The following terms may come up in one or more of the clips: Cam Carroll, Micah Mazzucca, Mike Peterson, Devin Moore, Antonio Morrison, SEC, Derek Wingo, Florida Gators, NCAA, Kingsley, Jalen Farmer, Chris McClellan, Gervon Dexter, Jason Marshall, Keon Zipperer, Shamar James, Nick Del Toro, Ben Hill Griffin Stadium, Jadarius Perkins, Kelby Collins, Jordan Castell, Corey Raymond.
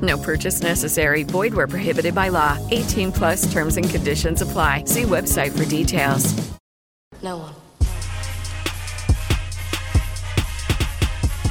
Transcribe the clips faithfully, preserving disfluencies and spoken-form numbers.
No purchase necessary. Void where prohibited by law. eighteen plus terms and conditions apply. See website for details. No one.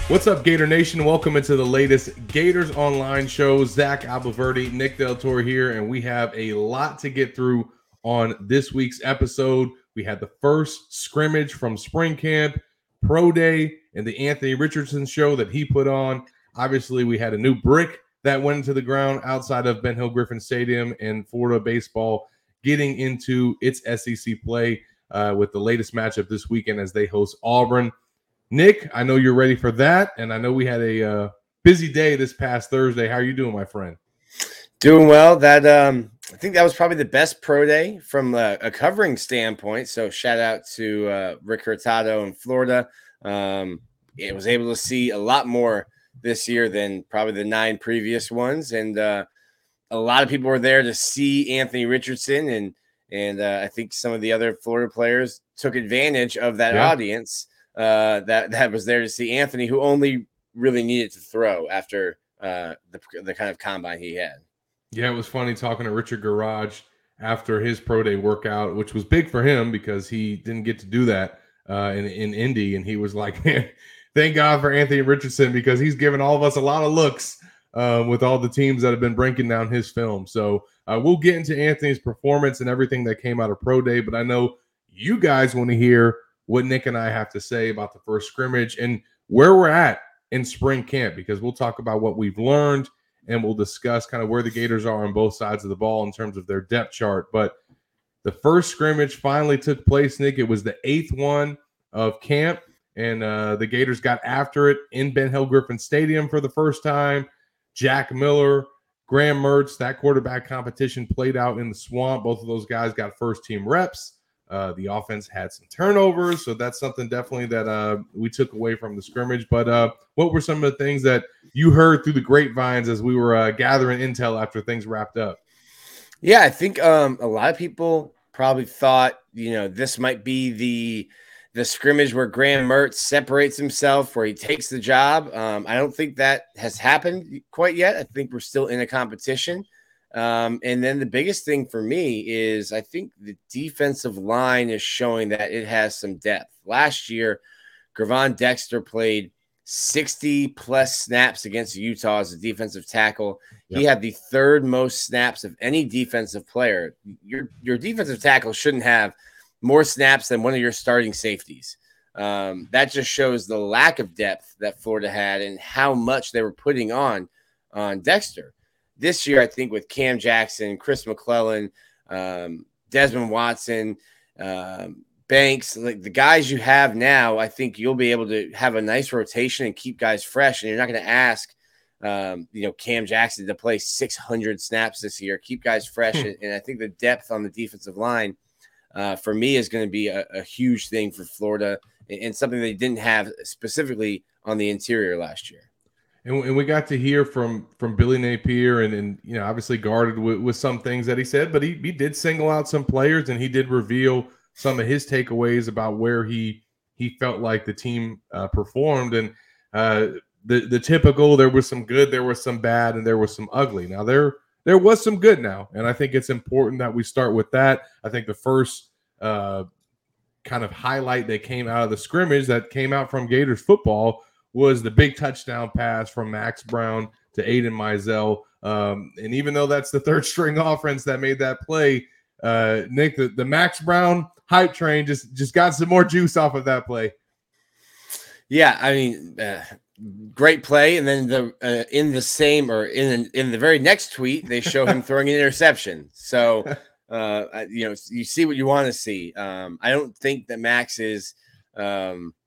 What's up, Gator Nation? Welcome into the latest Gators Online show. Zach Abuaverde, Nick Del Toro here, and we have a lot to get through on this week's episode. We had the first scrimmage from spring camp, pro day, and the Anthony Richardson show that he put on. Obviously, we had a new brick that went into the ground outside of Ben Hill Griffin Stadium, and Florida baseball getting into its S E C play uh, with the latest matchup this weekend as they host Auburn. Nick, I know you're ready for that, and I know we had a uh, busy day this past Thursday. How are you doing, my friend? Doing well. That um, I think that was probably the best pro day from uh, a covering standpoint, so shout out to uh, Rick Hurtado in Florida. Um, I was able to see a lot more this year than probably the nine previous ones, and uh, a lot of people were there to see Anthony Richardson, and, and uh, I think some of the other Florida players took advantage of that yeah. audience. Uh, that that was there to see Anthony, who only really needed to throw after uh, the the kind of combine he had. Yeah, it was funny talking to Richard Gouraige after his pro day workout, which was big for him because he didn't get to do that uh, in in Indy, and he was like, "Man, thank God for Anthony Richardson because he's given all of us a lot of looks uh, with all the teams that have been breaking down his film." So uh, we'll get into Anthony's performance and everything that came out of pro day, but I know you guys want to hear what Nick and I have to say about the first scrimmage and where we're at in spring camp, because we'll talk about what we've learned and we'll discuss kind of where the Gators are on both sides of the ball in terms of their depth chart. But the first scrimmage finally took place, Nick. It was the eighth one of camp, and uh, the Gators got after it in Ben Hill Griffin Stadium for the first time. Jack Miller, Graham Mertz, that quarterback competition played out in the swamp. Both of those guys got first-team reps. Uh, the offense had some turnovers, so that's something definitely that uh, we took away from the scrimmage. But uh, what were some of the things that you heard through the grapevines as we were uh, gathering intel after things wrapped up? Yeah, I think um, a lot of people probably thought, you know, this might be the the scrimmage where Graham Mertz separates himself, where he takes the job. Um, I don't think that has happened quite yet. I think we're still in a competition. Um, and then the biggest thing for me is I think the defensive line is showing that it has some depth. Last year, Gervon Dexter played sixty plus snaps against Utah as a defensive tackle. Yep. He had the third most snaps of any defensive player. Your, your defensive tackle shouldn't have more snaps than one of your starting safeties. Um, that just shows the lack of depth that Florida had and how much they were putting on, on Dexter. This year, I think with Cam Jackson, Chris McClellan, um, Desmond Watson, um, Banks, like the guys you have now, I think you'll be able to have a nice rotation and keep guys fresh. And you're not going to ask, um, you know, Cam Jackson to play six hundred snaps this year. Keep guys fresh, and, and I think the depth on the defensive line uh, for me is going to be a, a huge thing for Florida, and, and something they didn't have specifically on the interior last year. And we got to hear from, from Billy Napier, and, and you know, obviously guarded with, with some things that he said, but he, he did single out some players, and he did reveal some of his takeaways about where he he felt like the team uh, performed. And uh, the the typical, there was some good, there was some bad, and there was some ugly. Now, there there was some good now, and I think it's important that we start with that. I think the first uh, kind of highlight that came out of the scrimmage that came out from Gators football was the big touchdown pass from Max Brown to Aiden Mizell. Um, and even though that's the third-string offense that made that play, uh, Nick, the, the Max Brown hype train just, just got some more juice off of that play. Yeah, I mean, uh, great play. And then the uh, in the same or in, in the very next tweet, they show him throwing an interception. So, uh, you know, you see what you want to see. Um, I don't think that Max is um, –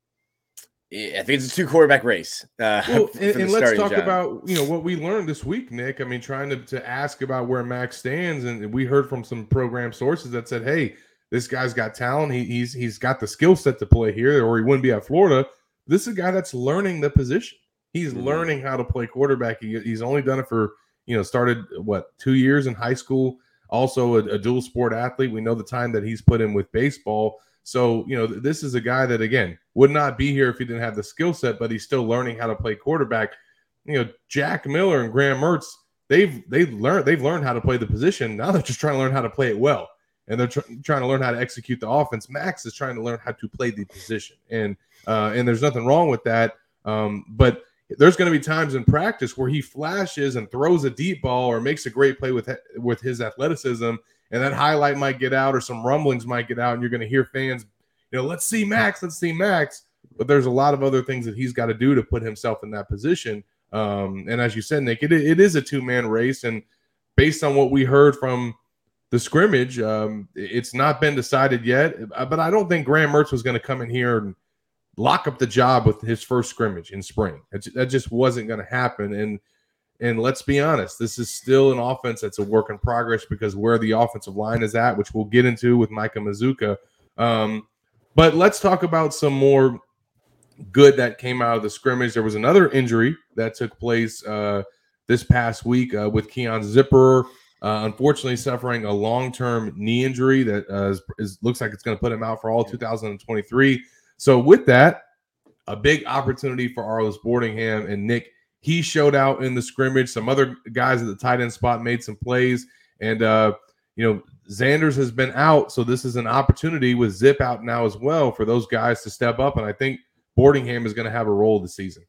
I think it's a two quarterback race. Uh, well, and and let's talk job. about, you know, what we learned this week, Nick. I mean, trying to, to ask about where Max stands, and we heard from some program sources that said, hey, This guy's got talent. He, he's he's got the skill set to play here, or he wouldn't be at Florida. This is a guy that's learning the position. He's mm-hmm. learning how to play quarterback. He, he's only done it for, you know, started, what, two years in high school, also a, a dual sport athlete. We know the time that he's put in with baseball. So, you know, th- this is a guy that, again, would not be here if he didn't have the skill set, but he's still learning how to play quarterback. You know, Jack Miller and Graham Mertz, they've, they've, learned, they've learned how to play the position. Now they're just trying to learn how to play it well, and they're tr- trying to learn how to execute the offense. Max is trying to learn how to play the position, and uh, and there's nothing wrong with that. Um, but there's going to be times in practice where he flashes and throws a deep ball or makes a great play with with his athleticism, and that highlight might get out or some rumblings might get out, and you're going to hear fans, you know, let's see Max, let's see Max. But there's a lot of other things that he's got to do to put himself in that position. Um, and as you said, Nick, it, it is a two-man race, and based on what we heard from the scrimmage, um, it's not been decided yet, but I don't think Graham Mertz was going to come in here and lock up the job with his first scrimmage in spring. That just wasn't going to happen. And and let's be honest, this is still an offense that's a work in progress because where the offensive line is at, which we'll get into with Micah Mazzucca. Um, but let's talk about some more good that came out of the scrimmage. There was another injury that took place uh, this past week uh, with Keon Zipperer, uh, unfortunately suffering a long-term knee injury that uh, is, is, looks like it's going to put him out for all two thousand twenty-three. So with that, a big opportunity for Arlis Boardingham. And Nick, he showed out in the scrimmage. Some other guys at the tight end spot made some plays. And, uh, you know, Xanders has been out, so this is an opportunity with Zip out now as well for those guys to step up. And I think Boardingham is going to have a role this season.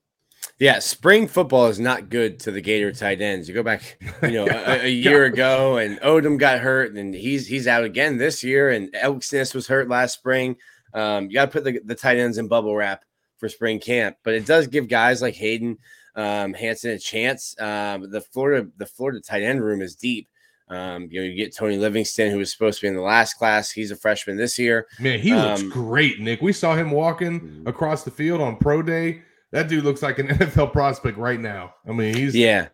Yeah, spring football is not good to the Gator tight ends. You go back, you know, yeah. a, a year ago, and Odom got hurt, and he's he's out again this year, and Elksness was hurt last spring. Um, you got to put the, the tight ends in bubble wrap for spring camp, but it does give guys like Hayden um, Hanson a chance. Um, the Florida, the Florida tight end room is deep. Um, you know, you get Tony Livingston, who was supposed to be in the last class. He's a freshman this year. Man, he um, looks great, Nick. We saw him walking across the field on pro day. That dude looks like an N F L prospect right now. I mean, he's yeah,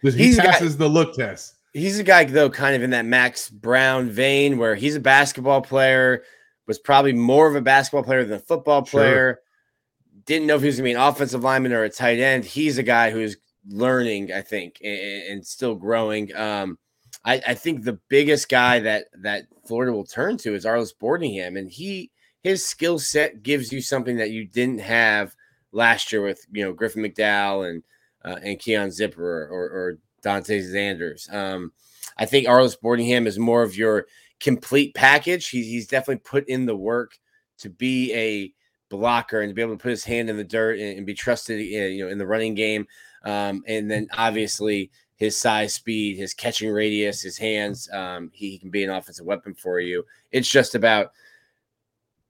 he he's passes got- the look test. He's a guy though, kind of in that Max Brown vein, where he's a basketball player. Was probably more of a basketball player than a football player. Sure. Didn't know if he was going to be an offensive lineman or a tight end. He's a guy who's learning, I think, and, and still growing. Um, I, I think the biggest guy that that Florida will turn to is Arlis Boardingham, and he his skill set gives you something that you didn't have last year with, you know, Griffin McDowell and uh, and Keon Zipperer or, or Dante Xanders. Um, I think Arlis Boardingham is more of your complete package. He, he's definitely put in the work to be a blocker and to be able to put his hand in the dirt and, and be trusted, in, you know, in the running game. Um, and then obviously his size, speed, his catching radius, his hands, um, he, he can be an offensive weapon for you. It's just about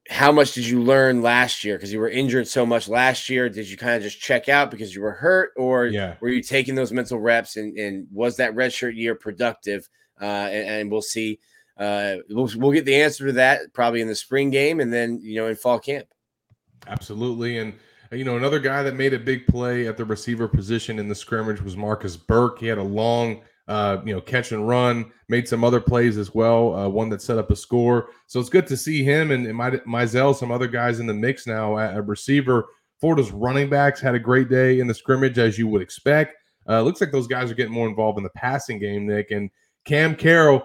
how much did you learn last year? Because you were injured so much last year. Did you kind of just check out because you were hurt, or yeah. were you taking those mental reps? And, and was that redshirt year productive? Uh, and, and we'll see. Uh, we'll, we'll get the answer to that probably in the spring game, and then, you know, in fall camp. Absolutely. And, you know, another guy that made a big play at the receiver position in the scrimmage was Marcus Burke. He had a long, uh, you know, catch and run, made some other plays as well, uh, one that set up a score. So it's good to see him and, and Mizell, some other guys in the mix now at, at receiver. Florida's running backs had a great day in the scrimmage, as you would expect. Uh, looks like those guys are getting more involved in the passing game, Nick. And Cam Carroll,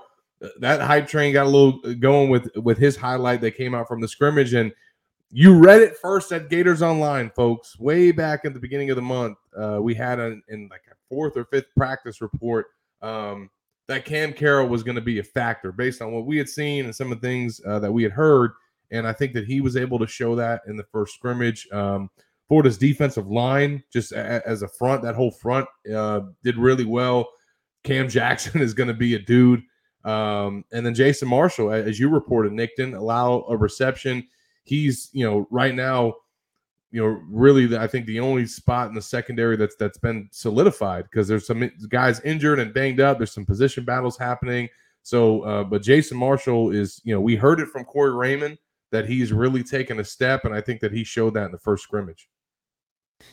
that hype train got a little going with, with his highlight that came out from the scrimmage. And you read it first at Gators Online, folks. Way back at the beginning of the month, uh, we had an, in like a fourth or fifth practice report um, that Cam Carroll was going to be a factor based on what we had seen and some of the things uh, that we had heard. And I think that he was able to show that in the first scrimmage. Um, Florida's defensive line, just a, as a front, that whole front uh, did really well. Cam Jackson is going to be a dude. Um, and then Jason Marshall, as you reported, Nick, didn't allow a reception. He's, you know, right now, you know, really, the, I think the only spot in the secondary that's that's been solidified, because there's some guys injured and banged up. There's some position battles happening. So, uh, but Jason Marshall is, you know, we heard it from Corey Raymond that he's really taken a step, and I think that he showed that in the first scrimmage.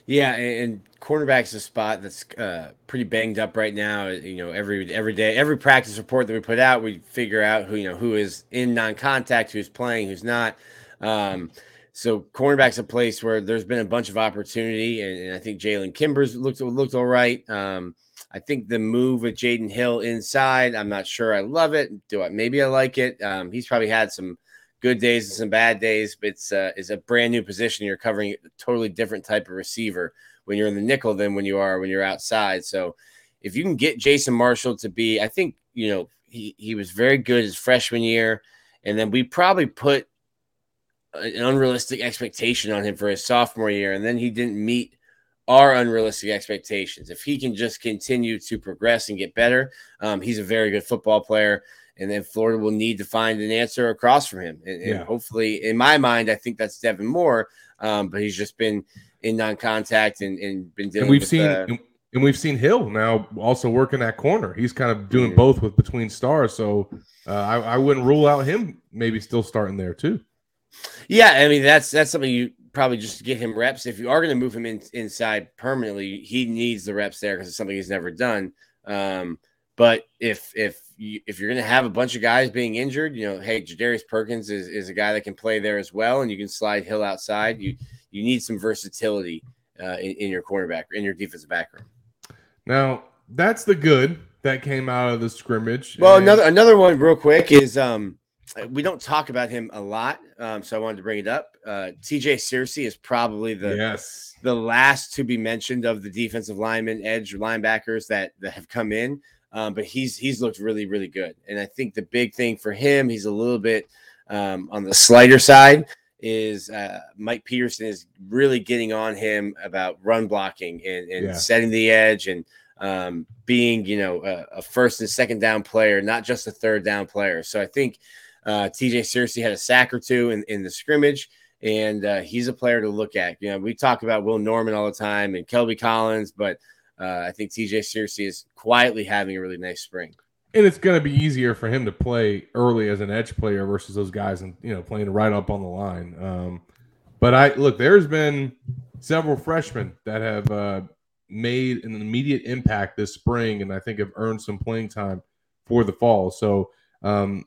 Yeah, and cornerback's a spot that's uh, pretty banged up right now. You know, every every day, every practice report that we put out, we figure out who you know who is in non-contact, who's playing, who's not. Um, so cornerback's a place where there's been a bunch of opportunity, and, and I think Jalen Kimber's looked looked all right. Um, I think the move with Jaden Hill inside, I'm not sure I love it. Do I? Maybe I like it. Um, he's probably had some good days and some bad days, but it's, uh, it's a brand new position. You're covering a totally different type of receiver when you're in the nickel than when you are when you're outside. So if you can get Jason Marshall to be, I think, you know, he, he was very good his freshman year, and then we probably put an unrealistic expectation on him for his sophomore year, and then he didn't meet our unrealistic expectations. If he can just continue to progress and get better, um, he's a very good football player. And then Florida will need to find an answer across from him. And, and yeah. hopefully, in my mind, I think that's Devin Moore. Um, but he's just been in non-contact and, and been dealing and we've with, seen uh, and we've seen Hill now also working that corner. He's kind of doing yeah. both with between stars. So uh, I, I wouldn't rule out him maybe still starting there too. Yeah, I mean, that's that's something you probably just get him reps. If you are going to move him in, inside permanently, he needs the reps there because it's something he's never done. Um, but if if If you're going to have a bunch of guys being injured, you know, hey, Jadarius Perkins is, is a guy that can play there as well, and you can slide Hill outside. You you need some versatility uh, in, in your cornerback, in your defensive back room. Now, that's the good that came out of the scrimmage. Well, and... another another one real quick is um, we don't talk about him a lot, um, so I wanted to bring it up. Uh, T J Searcy is probably the yes. the last to be mentioned of the defensive linemen, edge linebackers that, that have come in. Um, but he's he's looked really, really good. And I think the big thing for him, he's a little bit um, on the slighter side, is uh, Mike Peterson is really getting on him about run blocking and, and yeah. setting the edge and um, being, you know, a, a first and second down player, not just a third down player. So I think uh, T J Searcy had a sack or two in, in the scrimmage, and uh, he's a player to look at. You know, we talk about Will Norman all the time and Kelby Collins, but Uh, I think T J Searcy is quietly having a really nice spring. And it's going to be easier for him to play early as an edge player versus those guys and, you know, playing right up on the line. Um, but I look, there's been several freshmen that have uh, made an immediate impact this spring, and I think have earned some playing time for the fall. So um,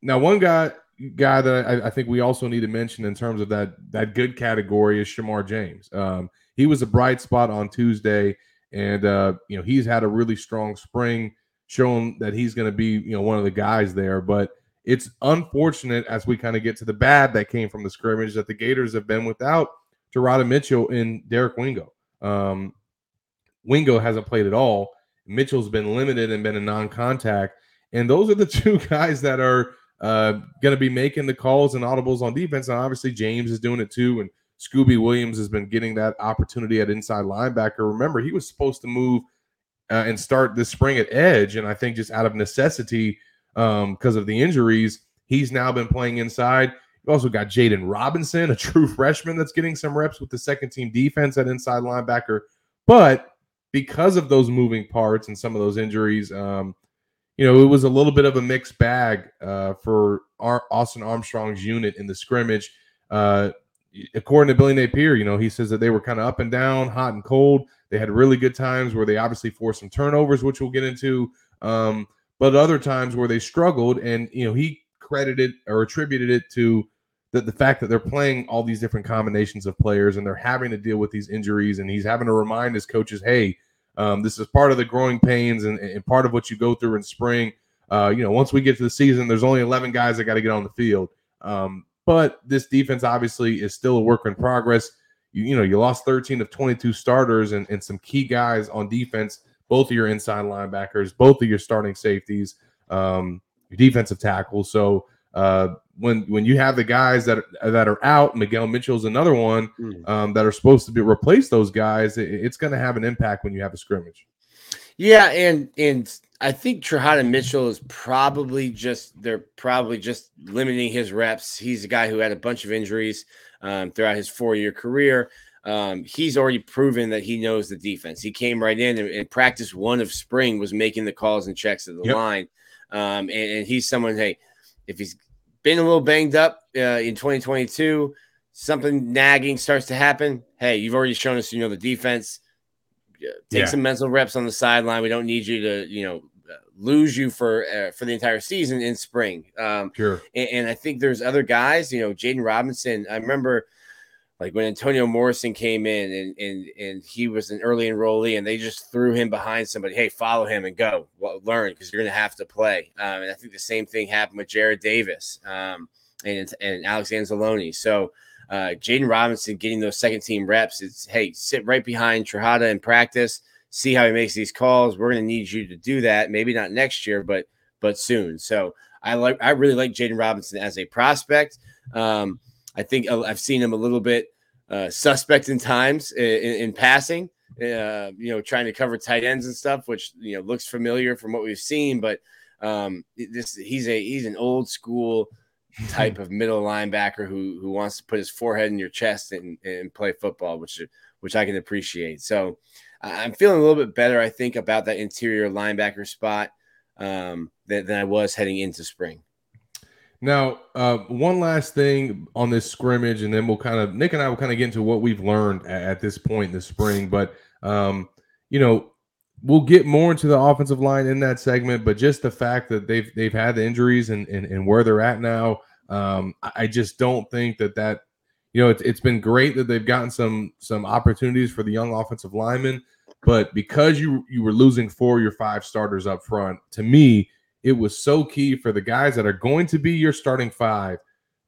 now one guy guy that I, I think we also need to mention in terms of that, that good category is Shamar James. Um, he was a bright spot on Tuesday. And, uh, you know, he's had a really strong spring, showing that he's going to be, you know, one of the guys there. But it's unfortunate as we kind of get to the bad that came from the scrimmage that the Gators have been without Jerada Mitchell and Derek Wingo. Um, Wingo hasn't played at all. Mitchell's been limited and been a non-contact. And those are the two guys that are uh, going to be making the calls and audibles on defense. And obviously James is doing it too. And Scooby Williams has been getting that opportunity at inside linebacker. Remember, he was supposed to move uh, and start this spring at edge, and I think just out of necessity because um, of the injuries, he's now been playing inside. You also got Jaden Robinson, a true freshman that's getting some reps with the second-team defense at inside linebacker. But because of those moving parts and some of those injuries, um, you know, it was a little bit of a mixed bag uh, for our Austin Armstrong's unit in the scrimmage. Uh According to Billy Napier, you know, he says that they were kind of up and down, hot and cold. They had really good times where they obviously forced some turnovers, which we'll get into, um, but other times where they struggled. And, you know, he credited or attributed it to the, the fact that they're playing all these different combinations of players and they're having to deal with these injuries. And he's having to remind his coaches, hey, um, this is part of the growing pains and, and part of what you go through in spring. Uh, you know, once we get to the season, there's only eleven guys that got to get on the field. Um But this defense obviously is still a work in progress. You, you know, you lost thirteen of twenty-two starters and, and some key guys on defense, both of your inside linebackers, both of your starting safeties, um, your defensive tackles. So uh, when when you have the guys that are, that are out, Miguel Mitchell's another one um, that are supposed to be replace those guys. It, it's going to have an impact when you have a scrimmage. Yeah, and and I think Jerada Mitchell is probably just they're probably just limiting his reps. He's a guy who had a bunch of injuries um, throughout his four-year career. Um, he's already proven that he knows the defense. He came right in and, and practice one of spring was making the calls and checks of the yep. line. Um, and, and he's someone, hey, if he's been a little banged up uh, in twenty twenty-two, something nagging starts to happen, hey, you've already shown us you know the defense. Take yeah. some mental reps on the sideline. We don't need you to, you know, lose you for uh, for the entire season in spring. Um, sure. And, and I think there's other guys, you know, Jaden Robinson. I remember like when Antonio Morrison came in and and and he was an early enrollee and they just threw him behind somebody. Hey, follow him and go learn because you're going to have to play. Um, and I think the same thing happened with Jared Davis um, and, and Alex Anzalone. So, Uh, Jaden Robinson getting those second team reps. It's hey, sit right behind Trujada in practice, see how he makes these calls. We're going to need you to do that. Maybe not next year, but but soon. So I like I really like Jaden Robinson as a prospect. Um, I think I've seen him a little bit uh, suspect in times in, in passing. Uh, you know, trying to cover tight ends and stuff, which you know looks familiar from what we've seen. But um, this he's a he's an old school type of middle linebacker who who wants to put his forehead in your chest and, and play football, which which I can appreciate. So I'm feeling a little bit better, I think, about that interior linebacker spot um, than, than I was heading into spring. Now, uh, one last thing on this scrimmage, and then we'll kind of – Nick and I will kind of get into what we've learned at, at this point in the spring. But, um, you know, we'll get more into the offensive line in that segment, but just the fact that they've they've had the injuries and and, and where they're at now, um, I just don't think that that, you know, it's it's been great that they've gotten some some opportunities for the young offensive linemen, but because you you were losing four of your five starters up front, to me, it was so key for the guys that are going to be your starting five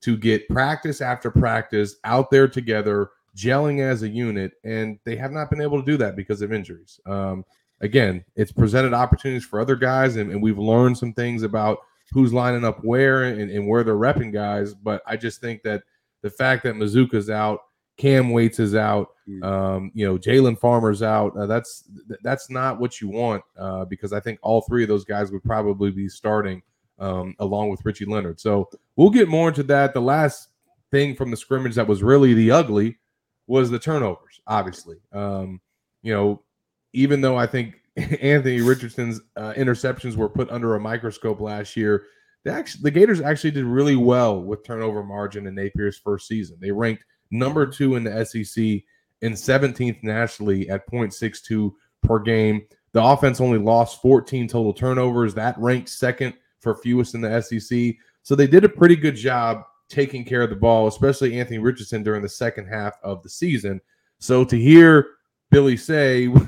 to get practice after practice out there together, gelling as a unit, and they have not been able to do that because of injuries. Um, Again, it's presented opportunities for other guys, and, and we've learned some things about who's lining up where and, and where they're repping guys. But I just think that the fact that Mazzucca's out, Cam Waits is out, um, you know, Jalen Farmer's out, uh, that's that's not what you want uh, because I think all three of those guys would probably be starting um, along with Richie Leonard. So we'll get more into that. The last thing from the scrimmage that was really the ugly was the turnovers, obviously. Um, you know, even though I think Anthony Richardson's uh, interceptions were put under a microscope last year, they actually, the Gators actually did really well with turnover margin in Napier's first season. They ranked number two in the S E C and seventeenth nationally at point six two per game. The offense only lost fourteen total turnovers. That ranked second for fewest in the S E C. So they did a pretty good job taking care of the ball, especially Anthony Richardson during the second half of the season. So to hear Billy say –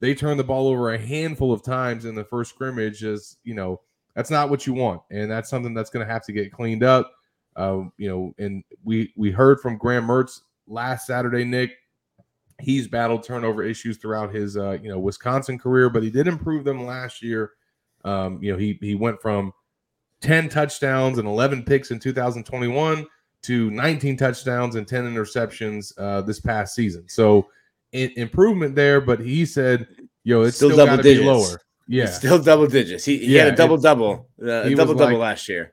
they turned the ball over a handful of times in the first scrimmage. Is, you know, that's not what you want, and that's something that's going to have to get cleaned up. Uh, you know, and we we heard from Graham Mertz last Saturday, Nick. He's battled turnover issues throughout his uh, you know Wisconsin career, but he did improve them last year. Um, you know, he he went from ten touchdowns and eleven picks in two thousand twenty-one to nineteen touchdowns and ten interceptions uh, this past season. So. Improvement there, but he said, "Yo, it's still, still double digits. Be lower. Yeah, it's still double digits. He, he yeah, had a double double, uh, a double double like, last year."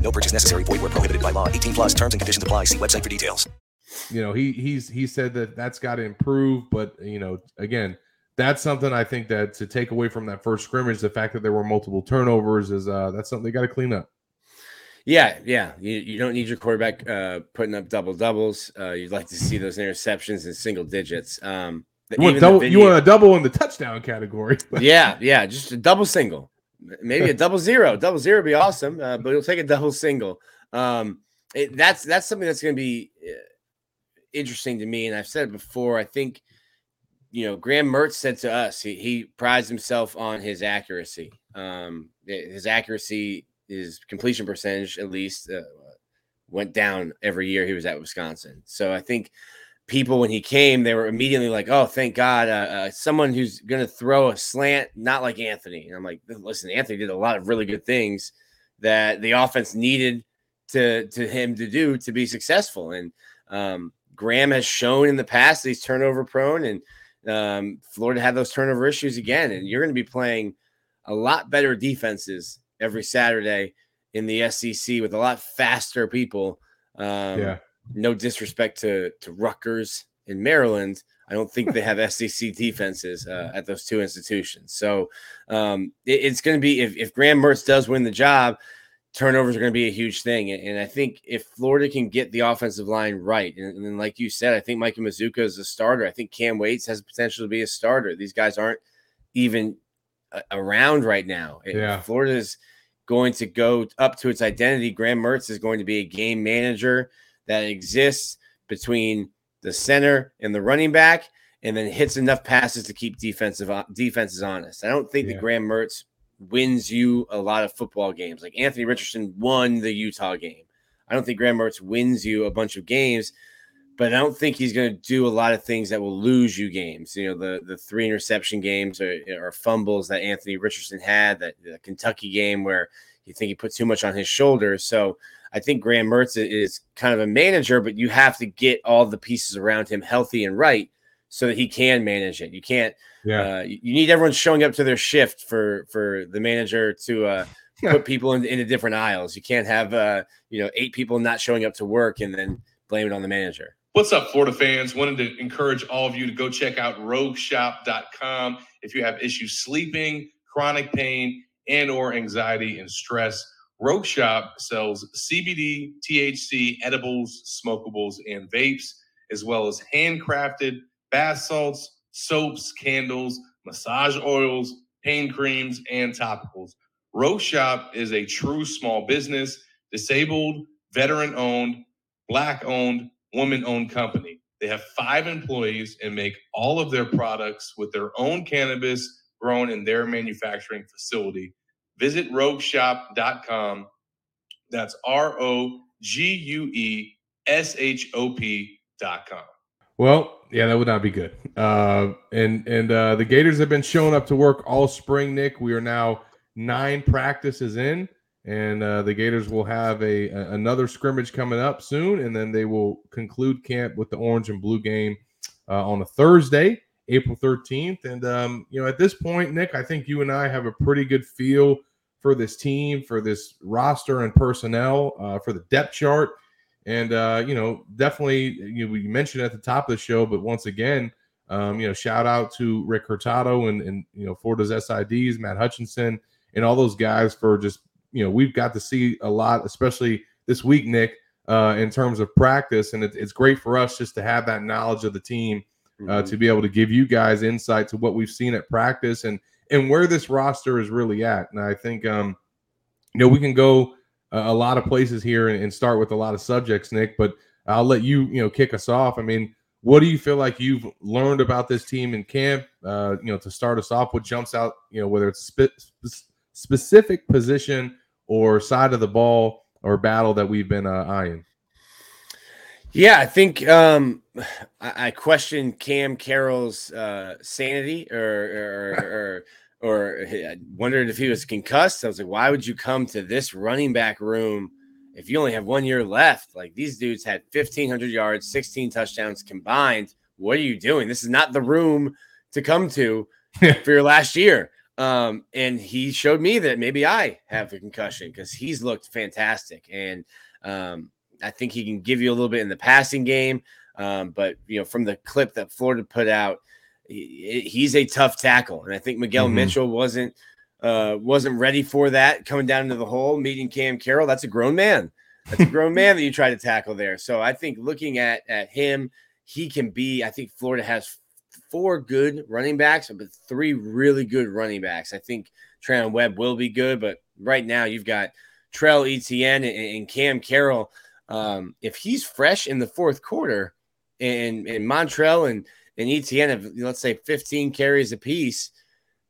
No purchase necessary. Void where prohibited by law. eighteen plus terms and conditions apply. See website for details. You know, he he's he said that that's got to improve. But, you know, again, that's something I think that to take away from that first scrimmage, the fact that there were multiple turnovers, is uh, that's something they got to clean up. Yeah, yeah. You, you don't need your quarterback uh, putting up double doubles. Uh, you'd like to see those interceptions in single digits. Um, the, you, want double, video, you want a double in the touchdown category. yeah, yeah. Just a double single. Maybe a double zero. Double zero would be awesome, uh, but it'll take a double single. Um, it, that's that's something that's going to be interesting to me. And I've said it before. I think, you know, Graham Mertz said to us, he, he prides himself on his accuracy. Um, his accuracy. His completion percentage, at least, uh, went down every year he was at Wisconsin. So I think people, when he came, they were immediately like, oh, thank God, uh, uh, someone who's going to throw a slant, not like Anthony. And I'm like, listen, Anthony did a lot of really good things that the offense needed to, to him to do to be successful. And um, Graham has shown in the past that he's turnover prone, and Um, Florida had those turnover issues again, and you're going to be playing a lot better defenses every Saturday in the S E C with a lot faster people. Um, yeah. No disrespect to, to Rutgers in Maryland. I don't think they have S E C defenses uh, at those two institutions. So um, it, it's going to be, if, if Graham Mertz does win the job, turnovers are going to be a huge thing. And, and I think if Florida can get the offensive line right, and, and then like you said, I think Micah Mazzucca is a starter. I think Cam Waits has the potential to be a starter. These guys aren't even a- around right now. Yeah. If Florida is going to go up to its identity, Graham Mertz is going to be a game manager that exists between the center and the running back, and then hits enough passes to keep defensive defenses honest. I don't think yeah. that Graham Mertz wins you a lot of football games. Like Anthony Richardson won the Utah game. I don't think Graham Mertz wins you a bunch of games, but I don't think he's going to do a lot of things that will lose you games. You know, the, the three interception games or, or fumbles that Anthony Richardson had, that the Kentucky game where you think he put too much on his shoulders. So I think Graham Mertz is kind of a manager, but you have to get all the pieces around him healthy and right so that he can manage it. You can't, yeah. uh, you need everyone showing up to their shift for, for the manager to uh, yeah. put people in, into different aisles. You can't have, uh, you know, eight people not showing up to work and then blame it on the manager. What's up, Florida fans? Wanted to encourage all of you to go check out rogue shop dot com if you have issues sleeping, chronic pain, and or anxiety and stress. Rogue Shop sells C B D, T H C, edibles, smokables, and vapes, as well as handcrafted bath salts, soaps, candles, massage oils, pain creams, and topicals. Rogue Shop is a true small business, disabled, veteran-owned, Black-owned, woman-owned company. They have five employees and make all of their products with their own cannabis grown in their manufacturing facility. Visit rogue shop dot com. That's R O G U E S H O P dot com. Well, yeah, that would not be good. Uh, and and uh, the Gators have been showing up to work all spring, Nick. We are now nine practices in, and uh, the Gators will have a, a another scrimmage coming up soon, and then they will conclude camp with the orange and blue game uh, on a Thursday, April thirteenth. And, um, you know, at this point, Nick, I think you and I have a pretty good feel for this team, for this roster and personnel, uh, for the depth chart. And, uh, you know, definitely, you know, we mentioned at the top of the show, but once again, um, you know, shout out to Rick Hurtado and, and, you know, Florida's S I Ds, Matt Hutchinson, and all those guys for just, you know, we've got to see a lot, especially this week, Nick, uh, in terms of practice. And it, it's great for us just to have that knowledge of the team. Uh, to be able to give you guys insight to what we've seen at practice and and where this roster is really at. And I think, um, you know, we can go a, a lot of places here and, and start with a lot of subjects, Nick, but I'll let you, you know, kick us off. I mean, what do you feel like you've learned about this team in camp, uh, you know, to start us off? What jumps out, you know, whether it's spe- spe- specific position or side of the ball or battle that we've been uh, eyeing? Yeah, I think um, I, I question Cam Carroll's uh, sanity, or or, or or I wondered if he was concussed. I was like, why would you come to this running back room if you only have one year left? Like, these dudes had fifteen hundred yards, sixteen touchdowns combined. What are you doing? This is not the room to come to for your last year. Um, and he showed me that maybe I have a concussion because he's looked fantastic. And um I think he can give you a little bit in the passing game. Um, but, you know, from the clip that Florida put out, he, he's a tough tackle. And I think Miguel mm-hmm. Mitchell wasn't uh, wasn't ready for that, coming down into the hole, meeting Cam Carroll. That's a grown man. That's a grown man that you try to tackle there. So I think looking at at him, he can be – I think Florida has four good running backs, but three really good running backs. I think Trayon Webb will be good, but right now you've got Trell Etienne and, and Cam Carroll. Um, if he's fresh in the fourth quarter and, and Montrell and, and Etienne have, let's say, fifteen carries apiece,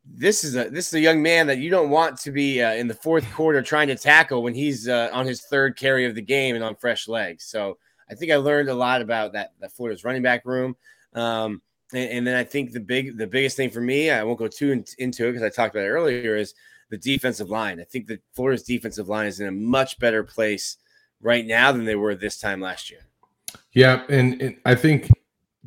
this is a, this is a young man that you don't want to be uh, in the fourth quarter trying to tackle when he's uh, on his third carry of the game and on fresh legs. So I think I learned a lot about that, that Florida's running back room. Um, and, and then I think the big, the biggest thing for me, I won't go too in, into it because I talked about it earlier, is the defensive line. I think that Florida's defensive line is in a much better place right now than they were this time last year. Yeah, and, and I think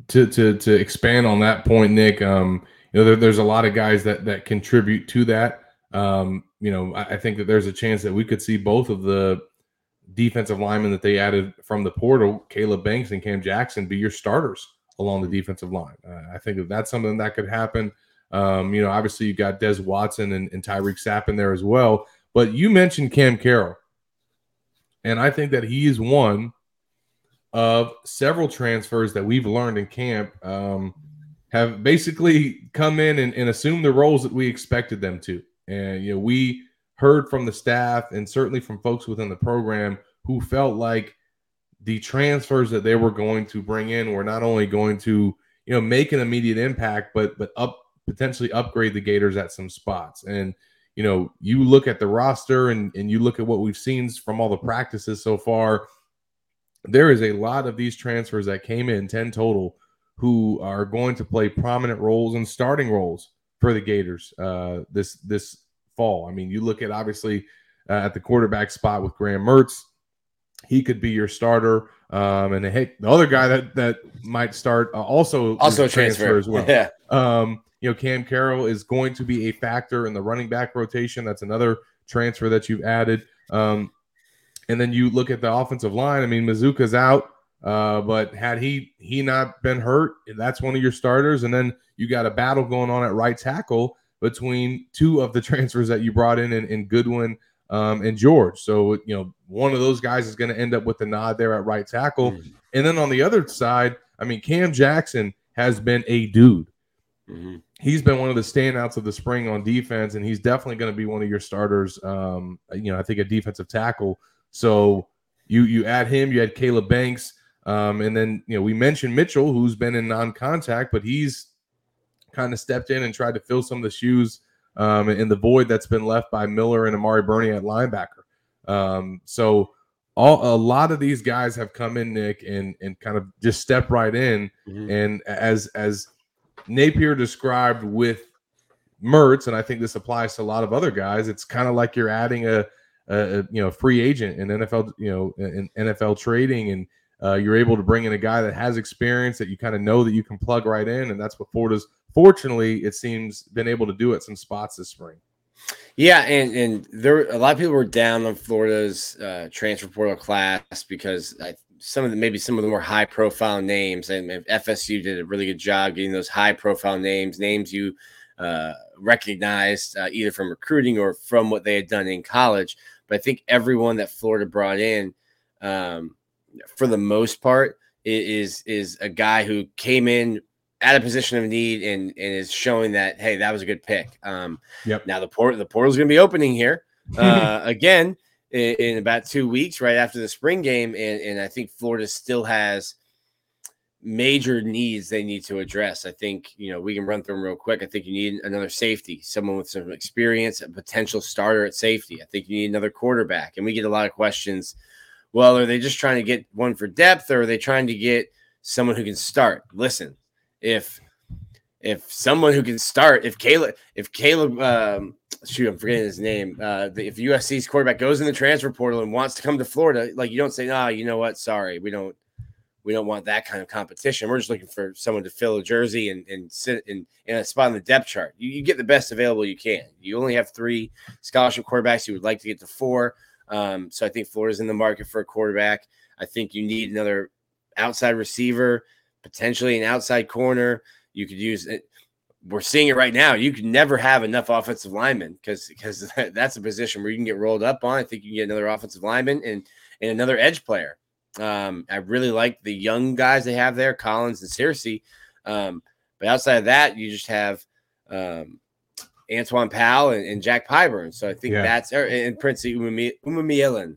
to to to expand on that point, Nick, um, you know, there, there's a lot of guys that that contribute to that. Um, you know, I, I think that there's a chance that we could see both of the defensive linemen that they added from the portal, Caleb Banks and Cam Jackson, be your starters along the defensive line. Uh, I think that that's something that could happen. Um, you know, obviously you got Des Watson and, and Tyreek Sapp in there as well. But you mentioned Cam Carroll, and I think that he is one of several transfers that we've learned in camp um, have basically come in and, and assumed the roles that we expected them to. And, you know, we heard from the staff and certainly from folks within the program who felt like the transfers that they were going to bring in were not only going to, you know, make an immediate impact, but but up potentially upgrade the Gators at some spots. And, you know, you look at the roster and, and you look at what we've seen from all the practices so far, there is a lot of these transfers that came in, ten total, who are going to play prominent roles and starting roles for the Gators uh, this this fall. I mean, you look at, obviously, uh, at the quarterback spot with Graham Mertz. He could be your starter. Um, and the, heck, the other guy that, that might start uh, also, also transfer as well. Yeah. Um, you know, Cam Carroll is going to be a factor in the running back rotation. That's another transfer that you've added. Um, and then you look at the offensive line. I mean, Mazzucca's out, uh, but had he he not been hurt, that's one of your starters. And then you got a battle going on at right tackle between two of the transfers that you brought in, in, in Goodwin um, and George. So, you know, one of those guys is going to end up with the nod there at right tackle. Mm-hmm. And then on the other side, I mean, Cam Jackson has been a dude. Mm-hmm. He's been one of the standouts of the spring on defense, and he's definitely going to be one of your starters, um, you know, I think a defensive tackle. So you you add him, you add Caleb Banks, um, and then, you know, we mentioned Mitchell, who's been in non-contact, but he's kind of stepped in and tried to fill some of the shoes um, in the void that's been left by Miller and Amari Burney at linebacker. Um, so all, a lot of these guys have come in, Nick, and and kind of just stepped right in. Mm-hmm. And as as Napier described with Mertz, and I think this applies to a lot of other guys, it's kind of like you're adding a Uh, you know, free agent in N F L, you know, in N F L trading, and uh, you're able to bring in a guy that has experience that you kind of know that you can plug right in, and that's what Florida's, fortunately, it seems, been able to do at some spots this spring. Yeah, and and there a lot of people were down on Florida's uh, transfer portal class because I, some of the maybe some of the more high profile names, and F S U did a really good job getting those high profile names, names you uh, recognized uh, either from recruiting or from what they had done in college. But I think everyone that Florida brought in, um, for the most part, is is a guy who came in at a position of need and, and is showing that, hey, that was a good pick. Um, yep. Now the port the portal is going to be opening here uh, again in, in about two weeks, right after the spring game, and and I think Florida still has major needs they need to address. I think, you know, we can run through them real quick. I think you need another safety, someone with some experience, a potential starter at safety. I think you need another quarterback. And we get a lot of questions. Well, are they just trying to get one for depth, or are they trying to get someone who can start? Listen, if if someone who can start, if Caleb, if Caleb, um, shoot, I'm forgetting his name. Uh, if U S C's quarterback goes in the transfer portal and wants to come to Florida, like, you don't say, nah, you know what? Sorry, we don't. We don't want that kind of competition. We're just looking for someone to fill a jersey and, and sit in, in a spot on the depth chart. You, you get the best available you can. You only have three scholarship quarterbacks. You would like to get to four. Um, so I think Florida's in the market for a quarterback. I think you need another outside receiver, potentially an outside corner. You could use it. We're seeing it right now. You can never have enough offensive linemen because because that's a position where you can get rolled up on. I think you can get another offensive lineman and, and another edge player. Um, I really like the young guys they have there, Collins and Searcy. Um, but outside of that, you just have um, Antoine Powell and, and Jack Pyburn. So I think yeah. that's – and Prince Umamielen.